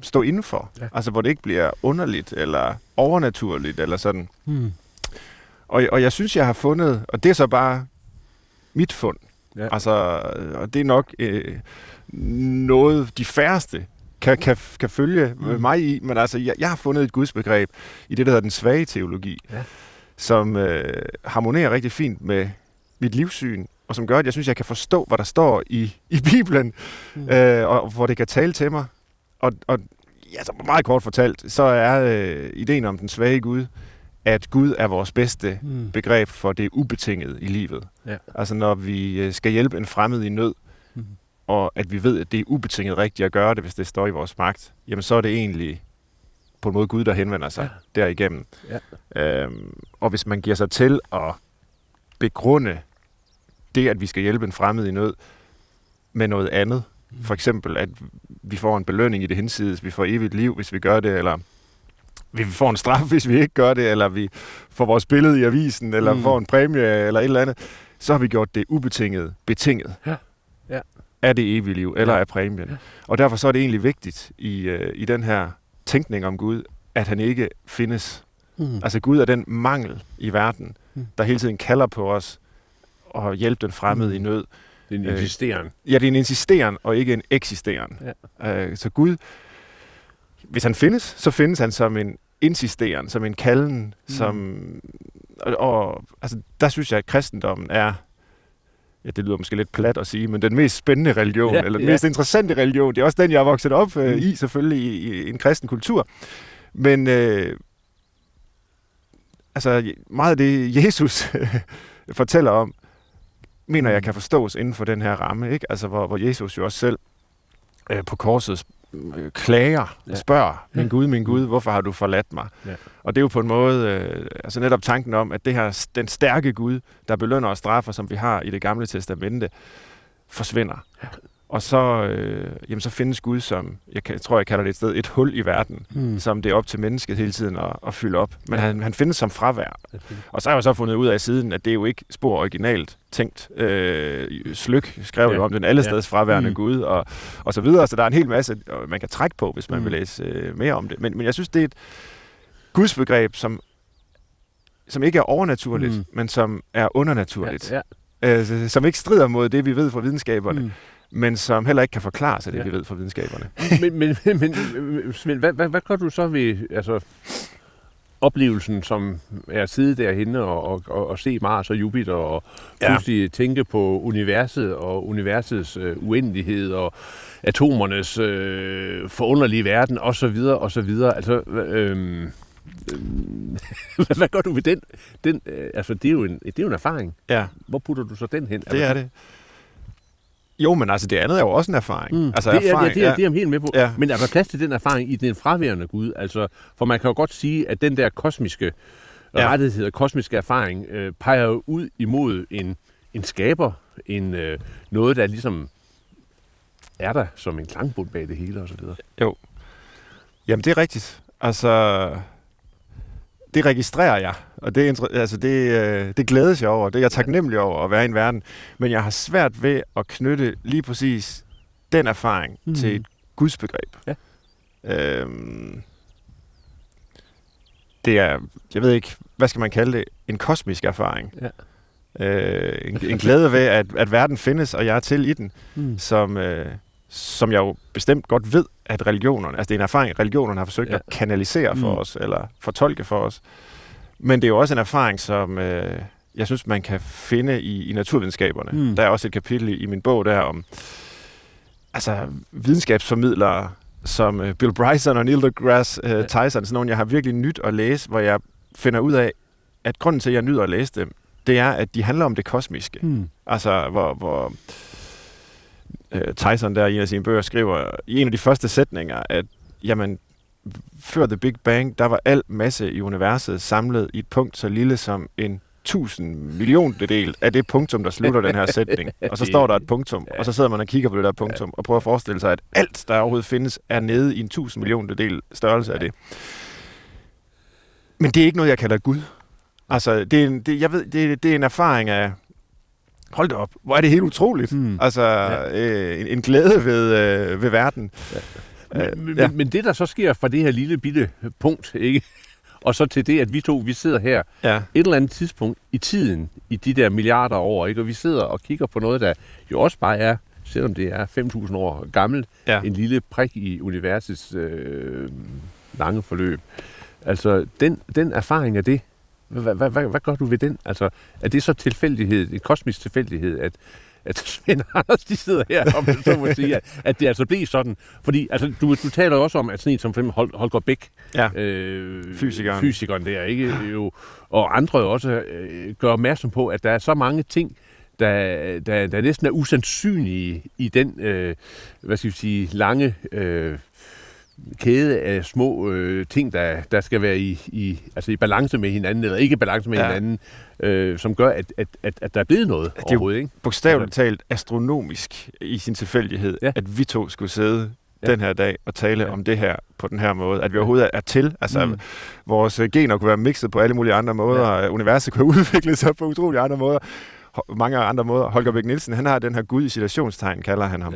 stå indenfor? Ja. Altså, hvor det ikke bliver underligt eller overnaturligt eller sådan. Og jeg synes, jeg har fundet, og det er så bare mit fund. Ja. Altså, og det er nok noget de færreste kan følge mig i, men altså, jeg har fundet et gudsbegreb i det, der hedder den svage teologi, som harmonerer rigtig fint med mit livssyn, og som gør, at jeg synes, jeg kan forstå, hvad der står i Bibelen, og hvor det kan tale til mig. Og meget kort fortalt, så er ideen om den svage Gud, at Gud er vores bedste begreb for det ubetingede i livet. Ja. Altså, når vi skal hjælpe en fremmed i nød, og at vi ved, at det er ubetinget rigtigt at gøre det, hvis det står i vores magt, jamen så er det egentlig på en måde Gud, der henvender sig derigennem. Ja. Og hvis man giver sig til at begrunde det, at vi skal hjælpe en fremmed i nød med noget andet, for eksempel at vi får en belønning i det hinsides, vi får evigt liv, hvis vi gør det, eller vi får en straf, hvis vi ikke gør det, eller vi får vores billede i avisen, eller får en præmie, eller et eller andet, så har vi gjort det ubetinget betinget. Ja. Er det evige liv, eller er præmien. Ja. Og derfor så er det egentlig vigtigt i den her tænkning om Gud, at han ikke findes. Altså Gud er den mangel i verden, der hele tiden kalder på os og hjælpe den fremmede i nød. Det er en insisteren. Ja, det er en insisteren, og ikke en eksisteren. Ja. Så Gud, hvis han findes, så findes han som en insisteren, som en kalden, som... Og altså, der synes jeg, at kristendommen er ja, det lyder måske lidt plat at sige, men den mest spændende religion, eller den mest interessante religion, det er også den, jeg er vokset op i, selvfølgelig i en kristen kultur. Men altså meget af det, Jesus fortæller om, mener jeg kan forstås inden for den her ramme, ikke? Altså hvor Jesus jo også selv på korset klager, spørger, min Gud, hvorfor har du forladt mig? Ja. Og det er jo på en måde, altså netop tanken om, at det her, den stærke Gud, der belønner og straffer, som vi har i det gamle testamente, forsvinder. Ja. Og så, jamen, så findes Gud som, jeg tror, jeg kalder det et sted, et hul i verden, som det er op til mennesket hele tiden at fylde op. Men han findes som fravær. Og så har jeg så fundet ud af siden, at det er jo ikke spor originalt tænkt. Slyk skrev jo om den allesteds fraværende Gud, og så videre. Så der er en hel masse, man kan trække på, hvis man vil læse mere om det. Men jeg synes, det er et gudsbegreb, som ikke er overnaturligt, men som er undernaturligt. Som ikke strider mod det, vi ved fra videnskaberne. Men som heller ikke kan forklare sig det, vi ved fra videnskaberne. Men Svend, hvad gør du så ved oplevelsen, som er at sidde derhenne og se Mars og Jupiter og pludselig tænke på universet og universets uendelighed og atomernes forunderlige verden osv. Hvad gør du ved den? Det er jo en erfaring. Ja. Hvor putter du så den hen? Det er det. Jo, men altså det andet er jo også en erfaring. Det er jeg helt med på. Ja. Men er der plads til den erfaring i den fraværende Gud? Altså, for man kan jo godt sige, at den der kosmiske rettighed og kosmiske erfaring peger jo ud imod en skaber, noget, der ligesom er der som en klangbund bag det hele og så videre. Jo. Jamen det er rigtigt. Altså, det registrerer jeg, og det glædes jeg over. Det er jeg taknemmelig over at være i en verden. Men jeg har svært ved at knytte lige præcis den erfaring til et gudsbegreb. Ja. Det er, jeg ved ikke, hvad skal man kalde det? En kosmisk erfaring. Ja. En glæde ved, at verden findes, og jeg er til i den, som jeg jo bestemt godt ved, at religionerne, altså det er en erfaring, religionerne har forsøgt at kanalisere for os, eller fortolke for os. Men det er jo også en erfaring, som jeg synes, man kan finde i naturvidenskaberne. Der er også et kapitel i min bog der om videnskabsformidlere, som Bill Bryson og Neil deGrasse Tyson, sådan nogle, jeg har virkelig nyt at læse, hvor jeg finder ud af, at grunden til, at jeg nyder at læse dem, det er, at de handler om det kosmiske. Hvor Tyson der i en af sine bøger skriver i en af de første sætninger, at jamen, før The Big Bang, der var al masse i universet samlet i et punkt så lille som en 1000 milliontedel af det punktum, der slutter den her sætning. Og så står der et punktum, og så sidder man og kigger på det der punktum og prøver at forestille sig, at alt, der overhovedet findes, er nede i en 1000 milliontedel størrelse af det. Men det er ikke noget, jeg kalder Gud. Altså, det er en erfaring af... Hold da op, hvor er det helt utroligt. En glæde ved verden. Men det, der så sker fra det her lille bitte punkt, ikke? Og så til det, at vi to, vi sidder her et eller andet tidspunkt i tiden, i de der milliarder år, ikke? Og vi sidder og kigger på noget, der jo også bare er, selvom det er 5.000 år gammelt, en lille prik i universets lange forløb. Altså, den erfaring af det, hvad gør du ved den? Altså, er det så tilfældighed, en kosmisk tilfældighed, at Svend og Anders, de sidder her, om så må sige, at det altså bliver sådan? Fordi altså, du taler også om, at sådan en som for eksempel Holger Bæk, fysikeren der, ikke? Jo, og andre også gør opmærksom på, at der er så mange ting, der næsten er usandsynlige i den, lange... kæde af små ting, der skal være i balance med hinanden, eller ikke balance med hinanden, som gør, at der er blevet noget overhovedet. Ikke? Bogstaveligt talt astronomisk i sin tilfældighed, at vi to skulle sidde den her dag og tale om det her på den her måde, at vi overhovedet er til. Altså, vores gener kunne være mixet på alle mulige andre måder, universet kunne udvikle sig på utrolige andre måder, mange andre måder. Holger Bæk Nielsen, han har den her Gud i citationstegn, kalder han ham.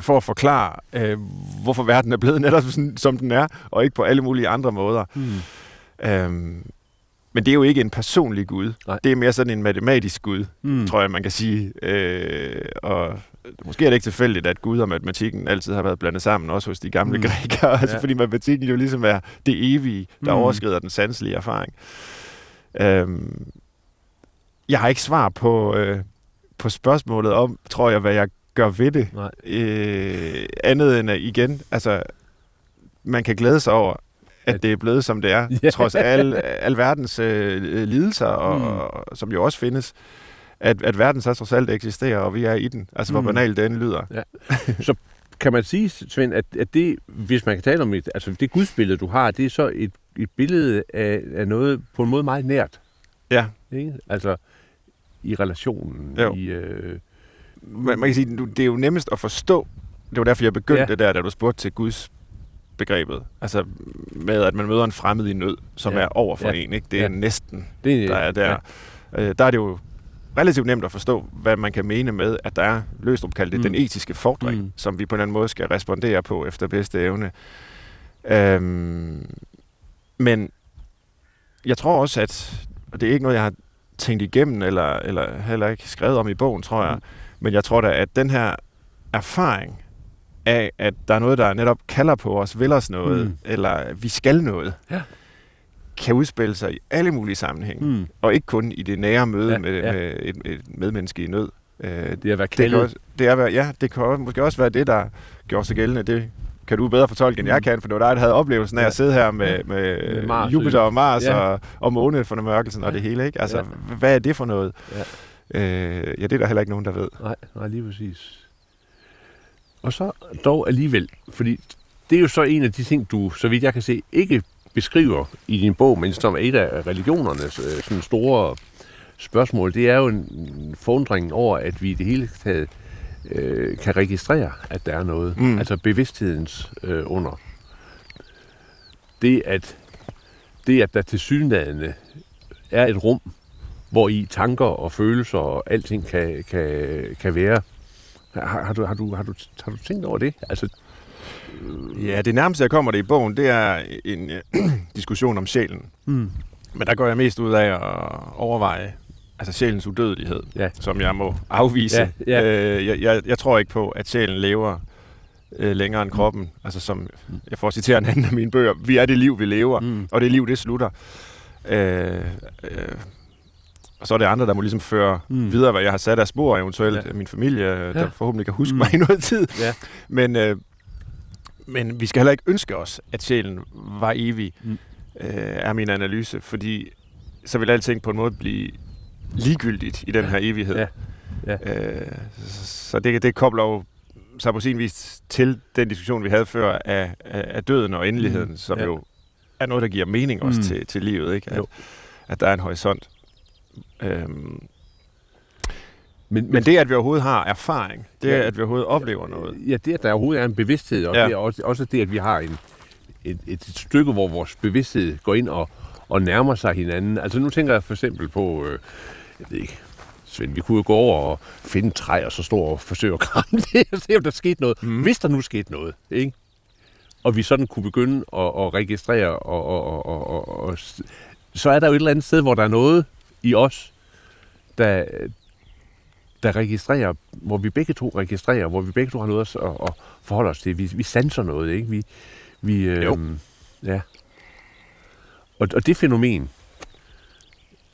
For at forklare, hvorfor verden er blevet netop som den er, og ikke på alle mulige andre måder. Men det er jo ikke en personlig Gud. Nej. Det er mere sådan en matematisk Gud, tror jeg, man kan sige. Og måske er det ikke tilfældigt, at Gud og matematikken altid har været blandet sammen, også hos de gamle grækere, fordi matematikken jo ligesom er det evige, der overskrider den sanselige erfaring. Jeg har ikke svar på... på spørgsmålet om, tror jeg, hvad jeg gør ved det. Andet end at igen, altså, man kan glæde sig over, at det er blevet, som det er, trods al verdens lidelser, og som jo også findes, at verden så trods alt eksisterer, og vi er i den. Altså, hvor banalt den lyder. Ja. Så kan man sige, Svend, at det, hvis man kan tale om det, altså det gudsbillede, du har, det er så et billede af noget på en måde meget nært. Ja. Ikke? Altså, i relationen. Man kan sige, det er jo nemmest at forstå. Det var derfor, jeg begyndte det der, da du spurgte til Guds begrebet. Altså med, at man møder en fremmed i nød, som er over for en. Ikke? Det er næsten, det, der er der. Ja. Der er det jo relativt nemt at forstå, hvad man kan mene med, at der er, Løgstrup kaldte det, den etiske fordring, som vi på en anden måde skal respondere på efter bedste evne. Men jeg tror også, at og det er ikke noget, jeg har tænkt igennem, eller heller ikke skrevet om i bogen, tror jeg. Men jeg tror da, at den her erfaring af, at der er noget, der netop kalder på os, vil os noget, eller vi skal noget, kan udspille sig i alle mulige sammenhænge. Og ikke kun i det nære møde med et medmenneske i nød. Det er at være kaldet. Det kan måske også være det, der gjorde sig gældende. Det kan du bedre fortolke, end jeg kan, for det var dig, der havde oplevelsen af at sidde her med Mars, Jupiter og Mars og måne for mørkelsen og det hele. Ikke? Altså, hvad er det for noget? Det er der heller ikke nogen, der ved. Nej, lige præcis. Og så dog alligevel, fordi det er jo så en af de ting, du, så vidt jeg kan se, ikke beskriver i din bog, men som er et af religionernes sådan store spørgsmål. Det er jo en forundring over, at vi i det hele taget kan registrere, at der er noget. Altså bevidsthedens under. Det, at der tilsyneladende er et rum, hvor i tanker og følelser og alting kan være. Har du tænkt over det? Altså, ja, det nærmeste, jeg kommer det i bogen, det er en diskussion om sjælen. Men der går jeg mest ud af at overveje altså sjælens udødelighed, som jeg må afvise. Jeg tror ikke på, at sjælen lever længere end kroppen. Altså som, jeg får citere en anden af mine bøger, vi er det liv, vi lever, og det liv, det slutter. Og så er det andre, der må ligesom føre videre, hvad jeg har sat af spor, eventuelt min familie, der forhåbentlig kan huske mig i noget tid. Ja. Men vi skal heller ikke ønske os, at sjælen var evig, er min analyse, fordi så vil alting på en måde blive ligegyldigt i den her evighed. Så det kobler jo så på sin vis til den diskussion, vi havde før af døden og endeligheden, som jo er noget, der giver mening også til livet, ikke? At der er en horisont. Men det, at vi overhovedet har erfaring, det er, at vi overhovedet oplever noget. Ja, det, at der overhovedet er en bevidsthed, og det er også det, at vi har et stykke, hvor vores bevidsthed går ind og nærmer sig hinanden. Altså nu tænker jeg for eksempel på, jeg ved ikke, Svend, vi kunne jo gå over og finde et træ, og så stå og forsøge at kramme det, og se, om der skete noget. Hvis der nu skete noget, ikke? Og vi sådan kunne begynde at registrere, og så er der jo et eller andet sted, hvor der er noget i os, der registrerer, hvor vi begge to registrerer, hvor vi begge to har noget at forholde os til. Vi sanser noget, ikke? Og det fænomen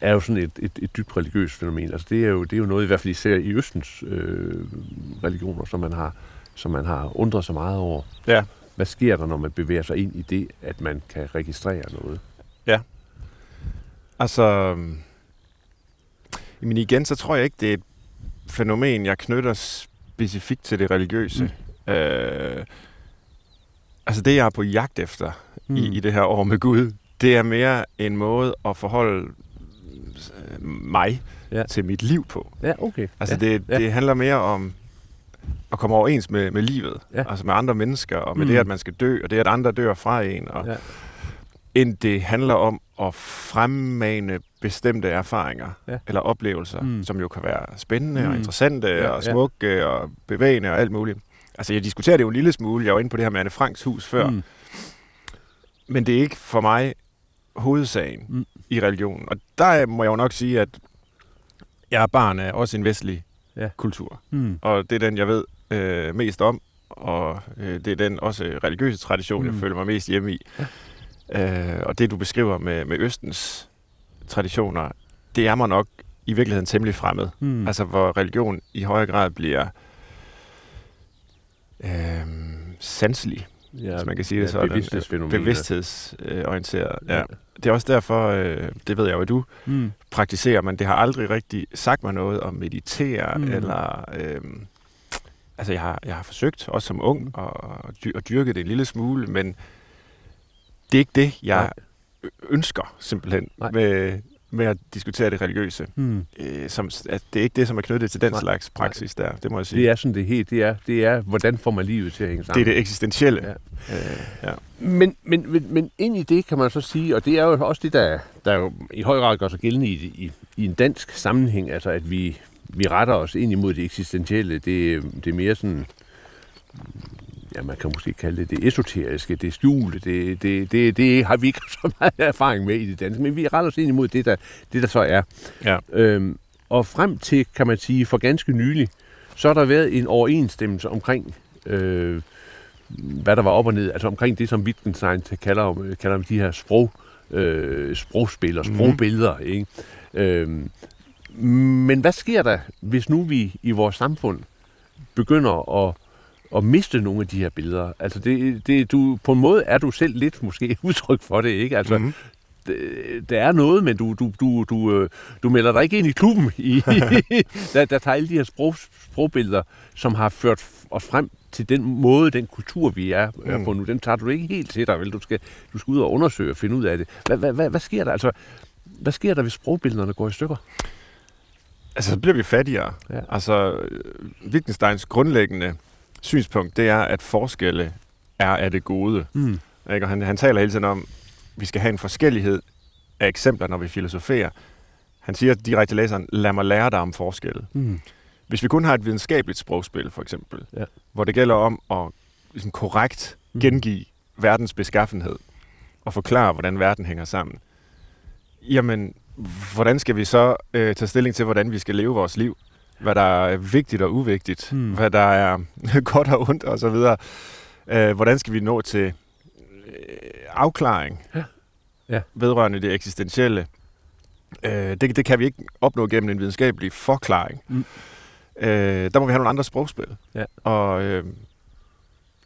er jo sådan et dybt religiøst fænomen. Altså det er jo noget, i hvert fald især i Østens religioner, som man har undret sig meget over. Ja. Hvad sker der, når man bevæger sig ind i det, at man kan registrere noget? Ja. Altså, men igen, så tror jeg ikke, det er et fænomen, jeg knytter specifikt til det religiøse. Altså det, jeg er på jagt efter i det her år med Gud, det er mere en måde at forholde mig til mit liv på. Ja, okay. Altså det handler mere om at komme overens med livet, altså med andre mennesker, og med det, at man skal dø, og det, at andre dør fra en, og end det handler om at fremmane bestemte erfaringer eller oplevelser, som jo kan være spændende og interessante og smukke og bevægende og alt muligt. Altså, jeg diskuterer det jo en lille smule. Jeg var inde på det her med Anne Franks hus før. Men det er ikke for mig hovedsagen i religionen. Og der må jeg jo nok sige, at jeg er barn af også en vestlig kultur. Og det er den, jeg ved mest om. Og det er den også religiøse tradition, jeg føler mig mest hjemme i. Og det, du beskriver med Østens traditioner, det er mig nok i virkeligheden temmelig fremmed. Mm. Altså hvor religion i højere grad bliver sanselig, hvis man kan sige det sådan. Bevidsthedsorienteret. Ja. Det er også derfor, det ved jeg jo, at du praktiserer, men det har aldrig rigtig sagt mig noget om meditere, eller... Altså jeg har forsøgt, også som ung, at dyrke det en lille smule, men det er ikke det, jeg ønsker simpelthen med at diskutere det religiøse. Mm. At det er ikke det, som er knyttet til den slags praksis der, det må jeg sige. Det er sådan det helt, det er hvordan får man livet til at hænge sammen. Det er det eksistentielle. Ja. Men ind i det kan man så sige, og det er jo også det, der jo i høj grad gør sig gældende i en dansk sammenhæng, altså at vi retter os ind imod det eksistentielle, det er mere sådan, ja, man kan måske kalde det esoteriske, det skjulte, det har vi ikke så meget erfaring med i det danske, men vi retter os ind imod det der så er. Ja. Og frem til, kan man sige, for ganske nylig, så har der været en overensstemmelse omkring, hvad der var op og ned, altså omkring det, som Wittgenstein kalder om de her sprogspil og sprogbilleder, ikke? Men hvad sker der, hvis nu vi i vores samfund begynder at miste nogle af de her billeder? Altså, du, på en måde er du selv lidt måske udtryk for det, ikke? Altså, der er noget, men du melder dig ikke ind i klubben, der tager alle de her sprogbilleder, som har ført os frem til den måde, den kultur, vi er på nu. Dem tager du ikke helt til dig, vel? Du skal ud og undersøge og finde ud af det. Hvad sker der? Altså, hvad sker der, hvis sprogbillederne går i stykker? Altså, så bliver vi fattigere. Ja. Altså, Wittgensteins grundlæggende synspunkt, det er, at forskelle er af det gode. Mm. Ikke? Og han taler hele tiden om, at vi skal have en forskellighed af eksempler, når vi filosoferer. Han siger direkte til læseren, lad mig lære dig om forskelle. Mm. Hvis vi kun har et videnskabeligt sprogspil, for eksempel, hvor det gælder om at ligesom, korrekt gengive verdens beskaffenhed og forklare, hvordan verden hænger sammen, jamen... Hvordan skal vi så tage stilling til, hvordan vi skal leve vores liv? Hvad der er vigtigt og uvigtigt? Hvad der er godt og ondt og så videre? Hvordan skal vi nå til afklaring vedrørende det eksistentielle? Det kan vi ikke opnå gennem en videnskabelig forklaring. Der må vi have nogle andre sprogspil. Ja. Og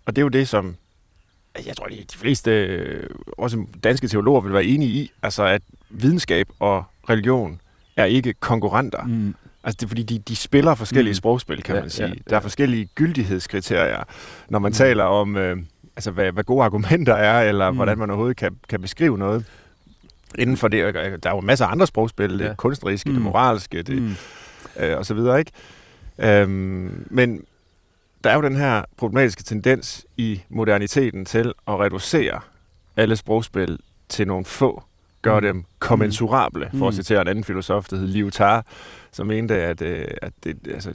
det er jo det, som jeg tror, de fleste, også danske teologer, vil være enige i, altså at videnskab og religion er ikke konkurrenter. Mm. Altså det er, fordi de spiller forskellige sprogspil, kan man sige. Ja, ja. Der er forskellige gyldighedskriterier, når man taler om, altså hvad gode argumenter er, eller hvordan man overhovedet kan beskrive noget. Inden for det, der er jo masser af andre sprogspil, det kunstneriske, det moralske, det, og så videre, ikke? Men der er jo den her problematiske tendens i moderniteten til at reducere alle sprogspil til nogle få, gør dem kommensurable, for at citere en anden filosof, der hed Lyotard, som mente, at det, altså,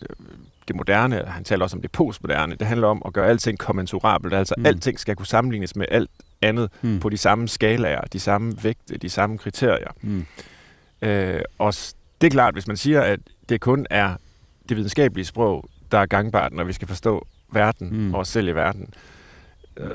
det moderne, han taler også om det postmoderne, det handler om at gøre alting kommensurabelt, altså alting skal kunne sammenlignes med alt andet på de samme skalaer, de samme vægte, de samme kriterier. Og det er klart, hvis man siger, at det kun er det videnskabelige sprog, der er gangbart, når vi skal forstå verden og os selv i verden.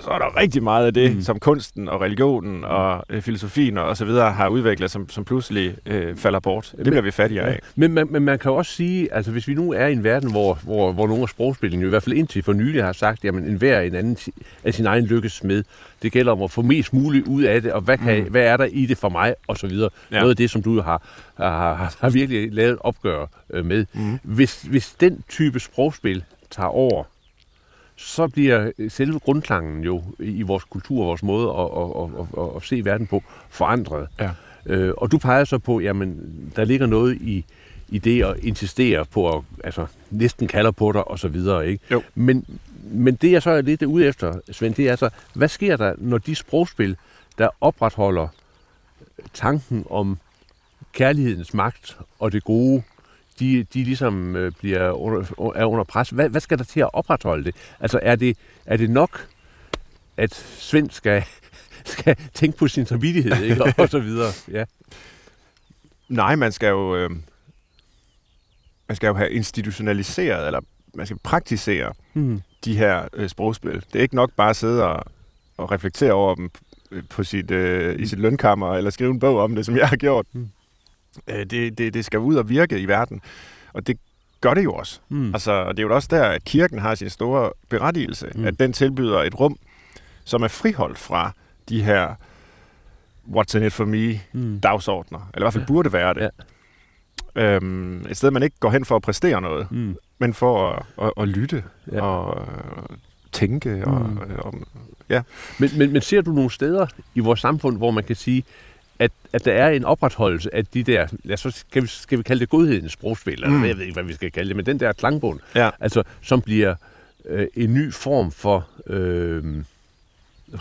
Så er der rigtig meget af det, som kunsten og religionen og filosofien og så videre har udviklet, som pludselig falder bort. Det bliver vi fattigere af. Men man kan også sige, altså hvis vi nu er i en verden, hvor nogle af sprogspillene, i hvert fald indtil for nylig, har sagt, jamen enhver en anden af sin egen lykkes med. Det gælder om at få mest muligt ud af det, og hvad er der i det for mig, og så videre. Ja. Noget af det, som du har virkelig lavet opgør med. Hvis den type sprogspil tager over, så bliver selve grundklangen jo i vores kultur og vores måde at se verden på forandret. Ja. Og du peger så på, jamen der ligger noget i det at insistere på, at, altså næsten kalder på dig og så videre, ikke? Jo. Men det jeg så er lidt ude efter, Svend, det er så, hvad sker der, når de sprogspil, der opretholder tanken om kærlighedens magt og det gode, de ligesom er under pres. Hvad skal der til at opretholde det? Altså er det nok, at Svend skal tænke på sin samvittighed, ikke? Og så videre? Ja. Nej, man skal jo have institutionaliseret, eller man skal praktisere de her sprogspil. Det er ikke nok bare at sidde og reflektere over dem på sit, i sit lønkammer, eller skrive en bog om det, som jeg har gjort. Det skal ud og virke i verden, og det gør det jo også. Mm. Altså, det er jo også der, at kirken har sin store berettigelse, at den tilbyder et rum, som er friholdt fra de her what's in it for me dagsordner, eller i hvert fald burde være det. Ja. Et sted, man ikke går hen for at præstere noget, men for at lytte og tænke. Men ser du nogle steder i vores samfund, hvor man kan sige, at der er en opretholdelse af de der, skal vi kalde det godhedens sprogspil, eller jeg ved ikke, hvad vi skal kalde det, men den der klangbund, altså, som bliver en ny form for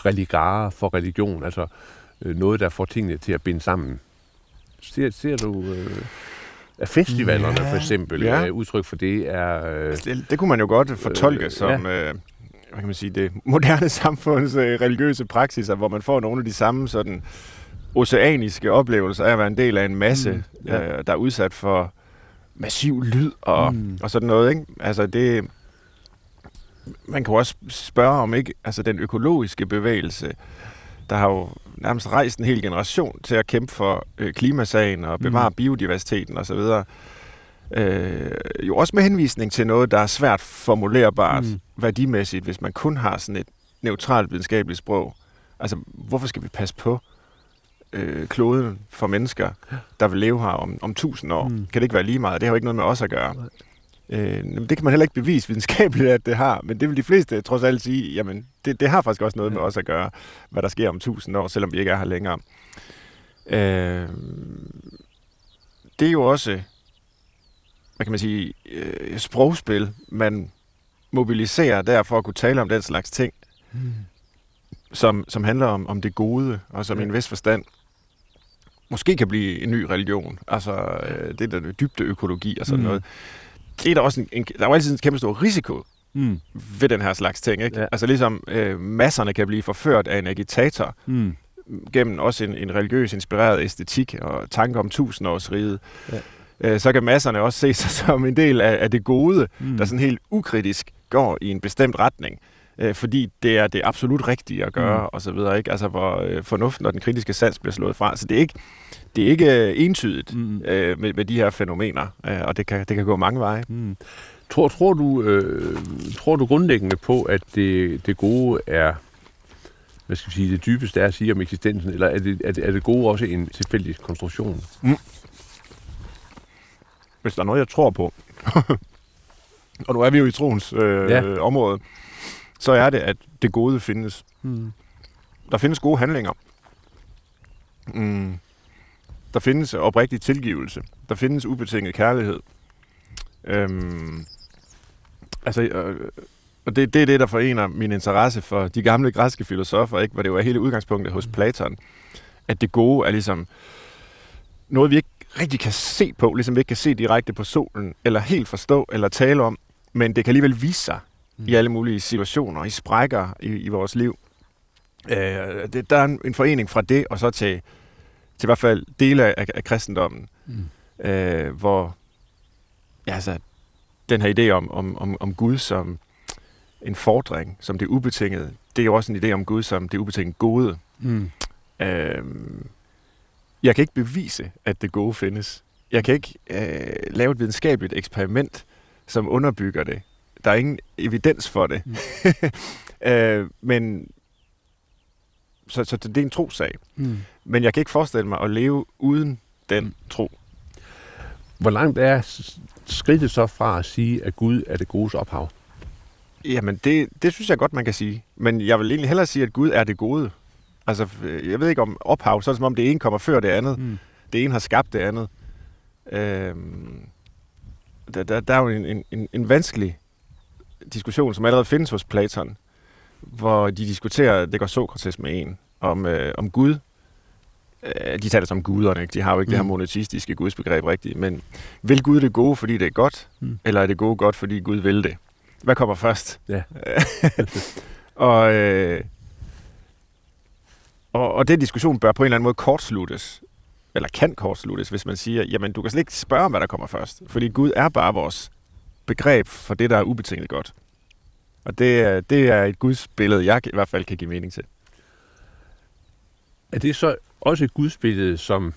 religare, for religion, altså noget, der får tingene til at binde sammen. Ser du festivalerne for eksempel, udtryk for det er... det kunne man jo godt fortolke som... hvad kan man sige, det moderne samfunds religiøse praksiser, hvor man får nogle af de samme sådan oceaniske oplevelser af at være en del af en masse, der er udsat for massiv lyd og sådan noget, ikke? Altså det... Man kan også spørge om ikke... Altså den økologiske bevægelse, der har jo nærmest rejst en hel generation til at kæmpe for klimasagen og bevare biodiversiteten og så videre. Jo også med henvisning til noget, der er svært formulerbart værdimæssigt, hvis man kun har sådan et neutralt videnskabeligt sprog. Altså, hvorfor skal vi passe på kloden for mennesker, der vil leve her om 1000 år? Kan det ikke være lige meget? Det har jo ikke noget med os at gøre. Det kan man heller ikke bevise videnskabeligt, at det har, men det vil de fleste trods alt sige, jamen, det har faktisk også noget med os at gøre, hvad der sker om 1000 år, selvom vi ikke er her længere. Det er jo også... hvad kan man sige, sprogspil, man mobiliserer der for at kunne tale om den slags ting, som handler om det gode, og som i en vis forstand måske kan blive en ny religion. Altså, det der dybde økologi og sådan noget. Det er der også der er jo altid en kæmpe stor risiko ved den her slags ting, ikke? Ja. Altså ligesom masserne kan blive forført af en agitator, gennem også en religiøs inspireret æstetik og tanker om 1000-årsriget. Ja. Så kan masserne også se sig som en del af det gode, der sådan helt ukritisk går i en bestemt retning, fordi det er det absolut rigtige at gøre, og så videre, ikke? Altså, hvor fornuften og den kritiske sans bliver slået fra. Så det er ikke entydigt med de her fænomener, og det kan gå mange veje. Mm. Tror du grundlæggende på, at det gode er, hvad skal vi sige, det dybeste er at sige om eksistensen, eller er det gode også en tilfældig konstruktion? Mm. Hvis der er noget, jeg tror på, og nu er vi jo i troens område, så er det, at det gode findes. Mm. Der findes gode handlinger. Mm. Der findes oprigtig tilgivelse. Der findes ubetinget kærlighed. Og det er det, der forener min interesse for de gamle græske filosofer, ikke? Hvor det jo er hele udgangspunktet hos Platon, at det gode er ligesom noget, vi ikke rigtig kan se på, ligesom vi ikke kan se direkte på solen, eller helt forstå, eller tale om, men det kan alligevel vise sig i alle mulige situationer, i sprækker i vores liv. Der er en forening fra det, og så til i hvert fald dele af kristendommen, hvor altså, den her idé om Gud som en fordring, som det ubetingede, det er jo også en idé om Gud som det ubetingede gode. Mm. Jeg kan ikke bevise, at det gode findes. Jeg kan ikke lave et videnskabeligt eksperiment, som underbygger det. Der er ingen evidens for det. Mm. Men så det er en trosag. Mm. Men jeg kan ikke forestille mig at leve uden den tro. Hvor langt er skridtet så fra at sige, at Gud er det godes ophav? Jamen, det synes jeg godt, man kan sige. Men jeg vil egentlig hellere sige, at Gud er det gode. Altså, jeg ved ikke om ophav, så er det som om det ene kommer før det andet. Mm. Det ene har skabt det andet. Der er jo en vanskelig diskussion, som allerede findes hos Platon, hvor de diskuterer, det går Sokrates med en, om Gud. De taler som guderne, ikke? De har jo ikke det her monoteistiske gudsbegreb rigtigt, men vil Gud det gode, fordi det er godt? Mm. Eller er det gode godt, fordi Gud vil det? Hvad kommer først? Ja. Og den diskussion bør på en eller anden måde kortsluttes, eller kan kortsluttes, hvis man siger, jamen du kan slet ikke spørge om, hvad der kommer først, fordi Gud er bare vores begreb for det, der er ubetinget godt. Og det er et gudsbillede, jeg i hvert fald kan give mening til. Er det så også et gudsbillede, som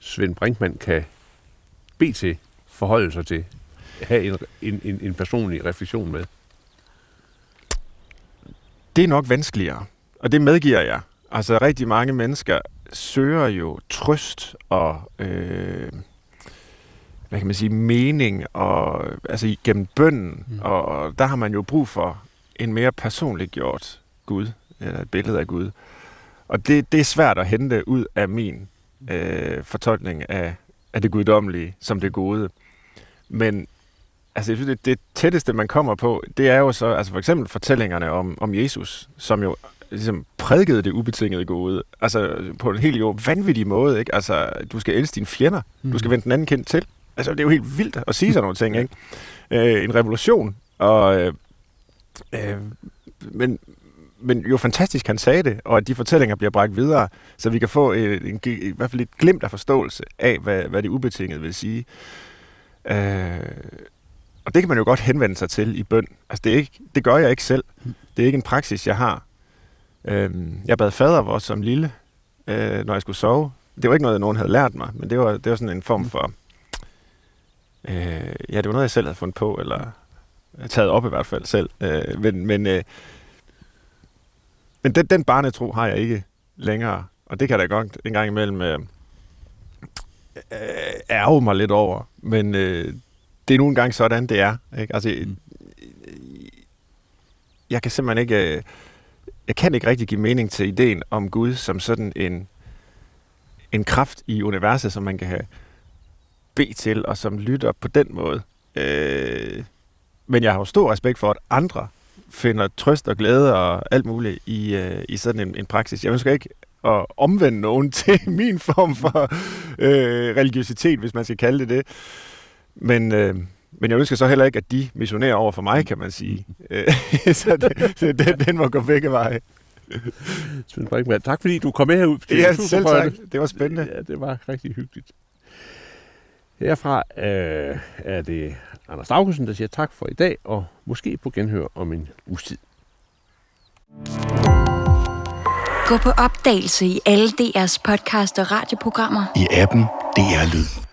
Svend Brinkmann kan bede til, forholde sig til, have en personlig refleksion med? Det er nok vanskeligere, og det medgiver jeg. Altså, rigtig mange mennesker søger jo trøst og hvad kan man sige, mening og altså gennem bønnen, og der har man jo brug for en mere personligt gjort Gud eller et billede af Gud. Og det er svært at hente ud af min fortolkning af det guddommelige som det gode. Men altså, jeg synes, det tætteste man kommer på, det er jo så altså for eksempel fortællingerne om Jesus, som jo ligesom prædikede det ubetingede gode, altså på en helt vanvittig måde, ikke? Altså, du skal elske dine fjender, du skal vende den anden kind til. Altså, det er jo helt vildt at sige sådan nogle ting, ikke? En revolution, og men jo fantastisk han sagde det, og at de fortællinger bliver bragt videre, så vi kan få i hvert fald et glimt af forståelse af, hvad det ubetingede vil sige. Og det kan man jo godt henvende sig til i bøn. Altså, det gør jeg ikke selv. Det er ikke en praksis, jeg har. Jeg bad fader vores som lille, når jeg skulle sove. Det var ikke noget, nogen havde lært mig, men det var sådan en form for... det var noget, jeg selv havde fundet på, eller taget op i hvert fald selv. Men den barnetro har jeg ikke længere, og det kan jeg da godt en gang imellem ærge mig lidt over. Men det er nu engang sådan, det er. Ikke? Altså, jeg kan simpelthen ikke... Jeg kan ikke rigtig give mening til ideen om Gud som sådan en kraft i universet, som man kan have bede til, og som lytter på den måde. Men jeg har jo stor respekt for, at andre finder trøst og glæde og alt muligt i sådan en praksis. Jeg ønsker ikke at omvende nogen til min form for religiøsitet, hvis man skal kalde det det. Men jeg ønsker så heller ikke, at de missionerer over for mig, kan man sige. Så den må gå begge veje. Svend Brinkmann, tak fordi du kom med herud. Ja, selv tak. Det var spændende. Ja, det var rigtig hyggeligt. Herfra er det Anders Daukussen, der siger tak for i dag, og måske på genhør om en uges tid. Gå på opdagelse i alle DR's podcast og radioprogrammer. I appen DR Lyd.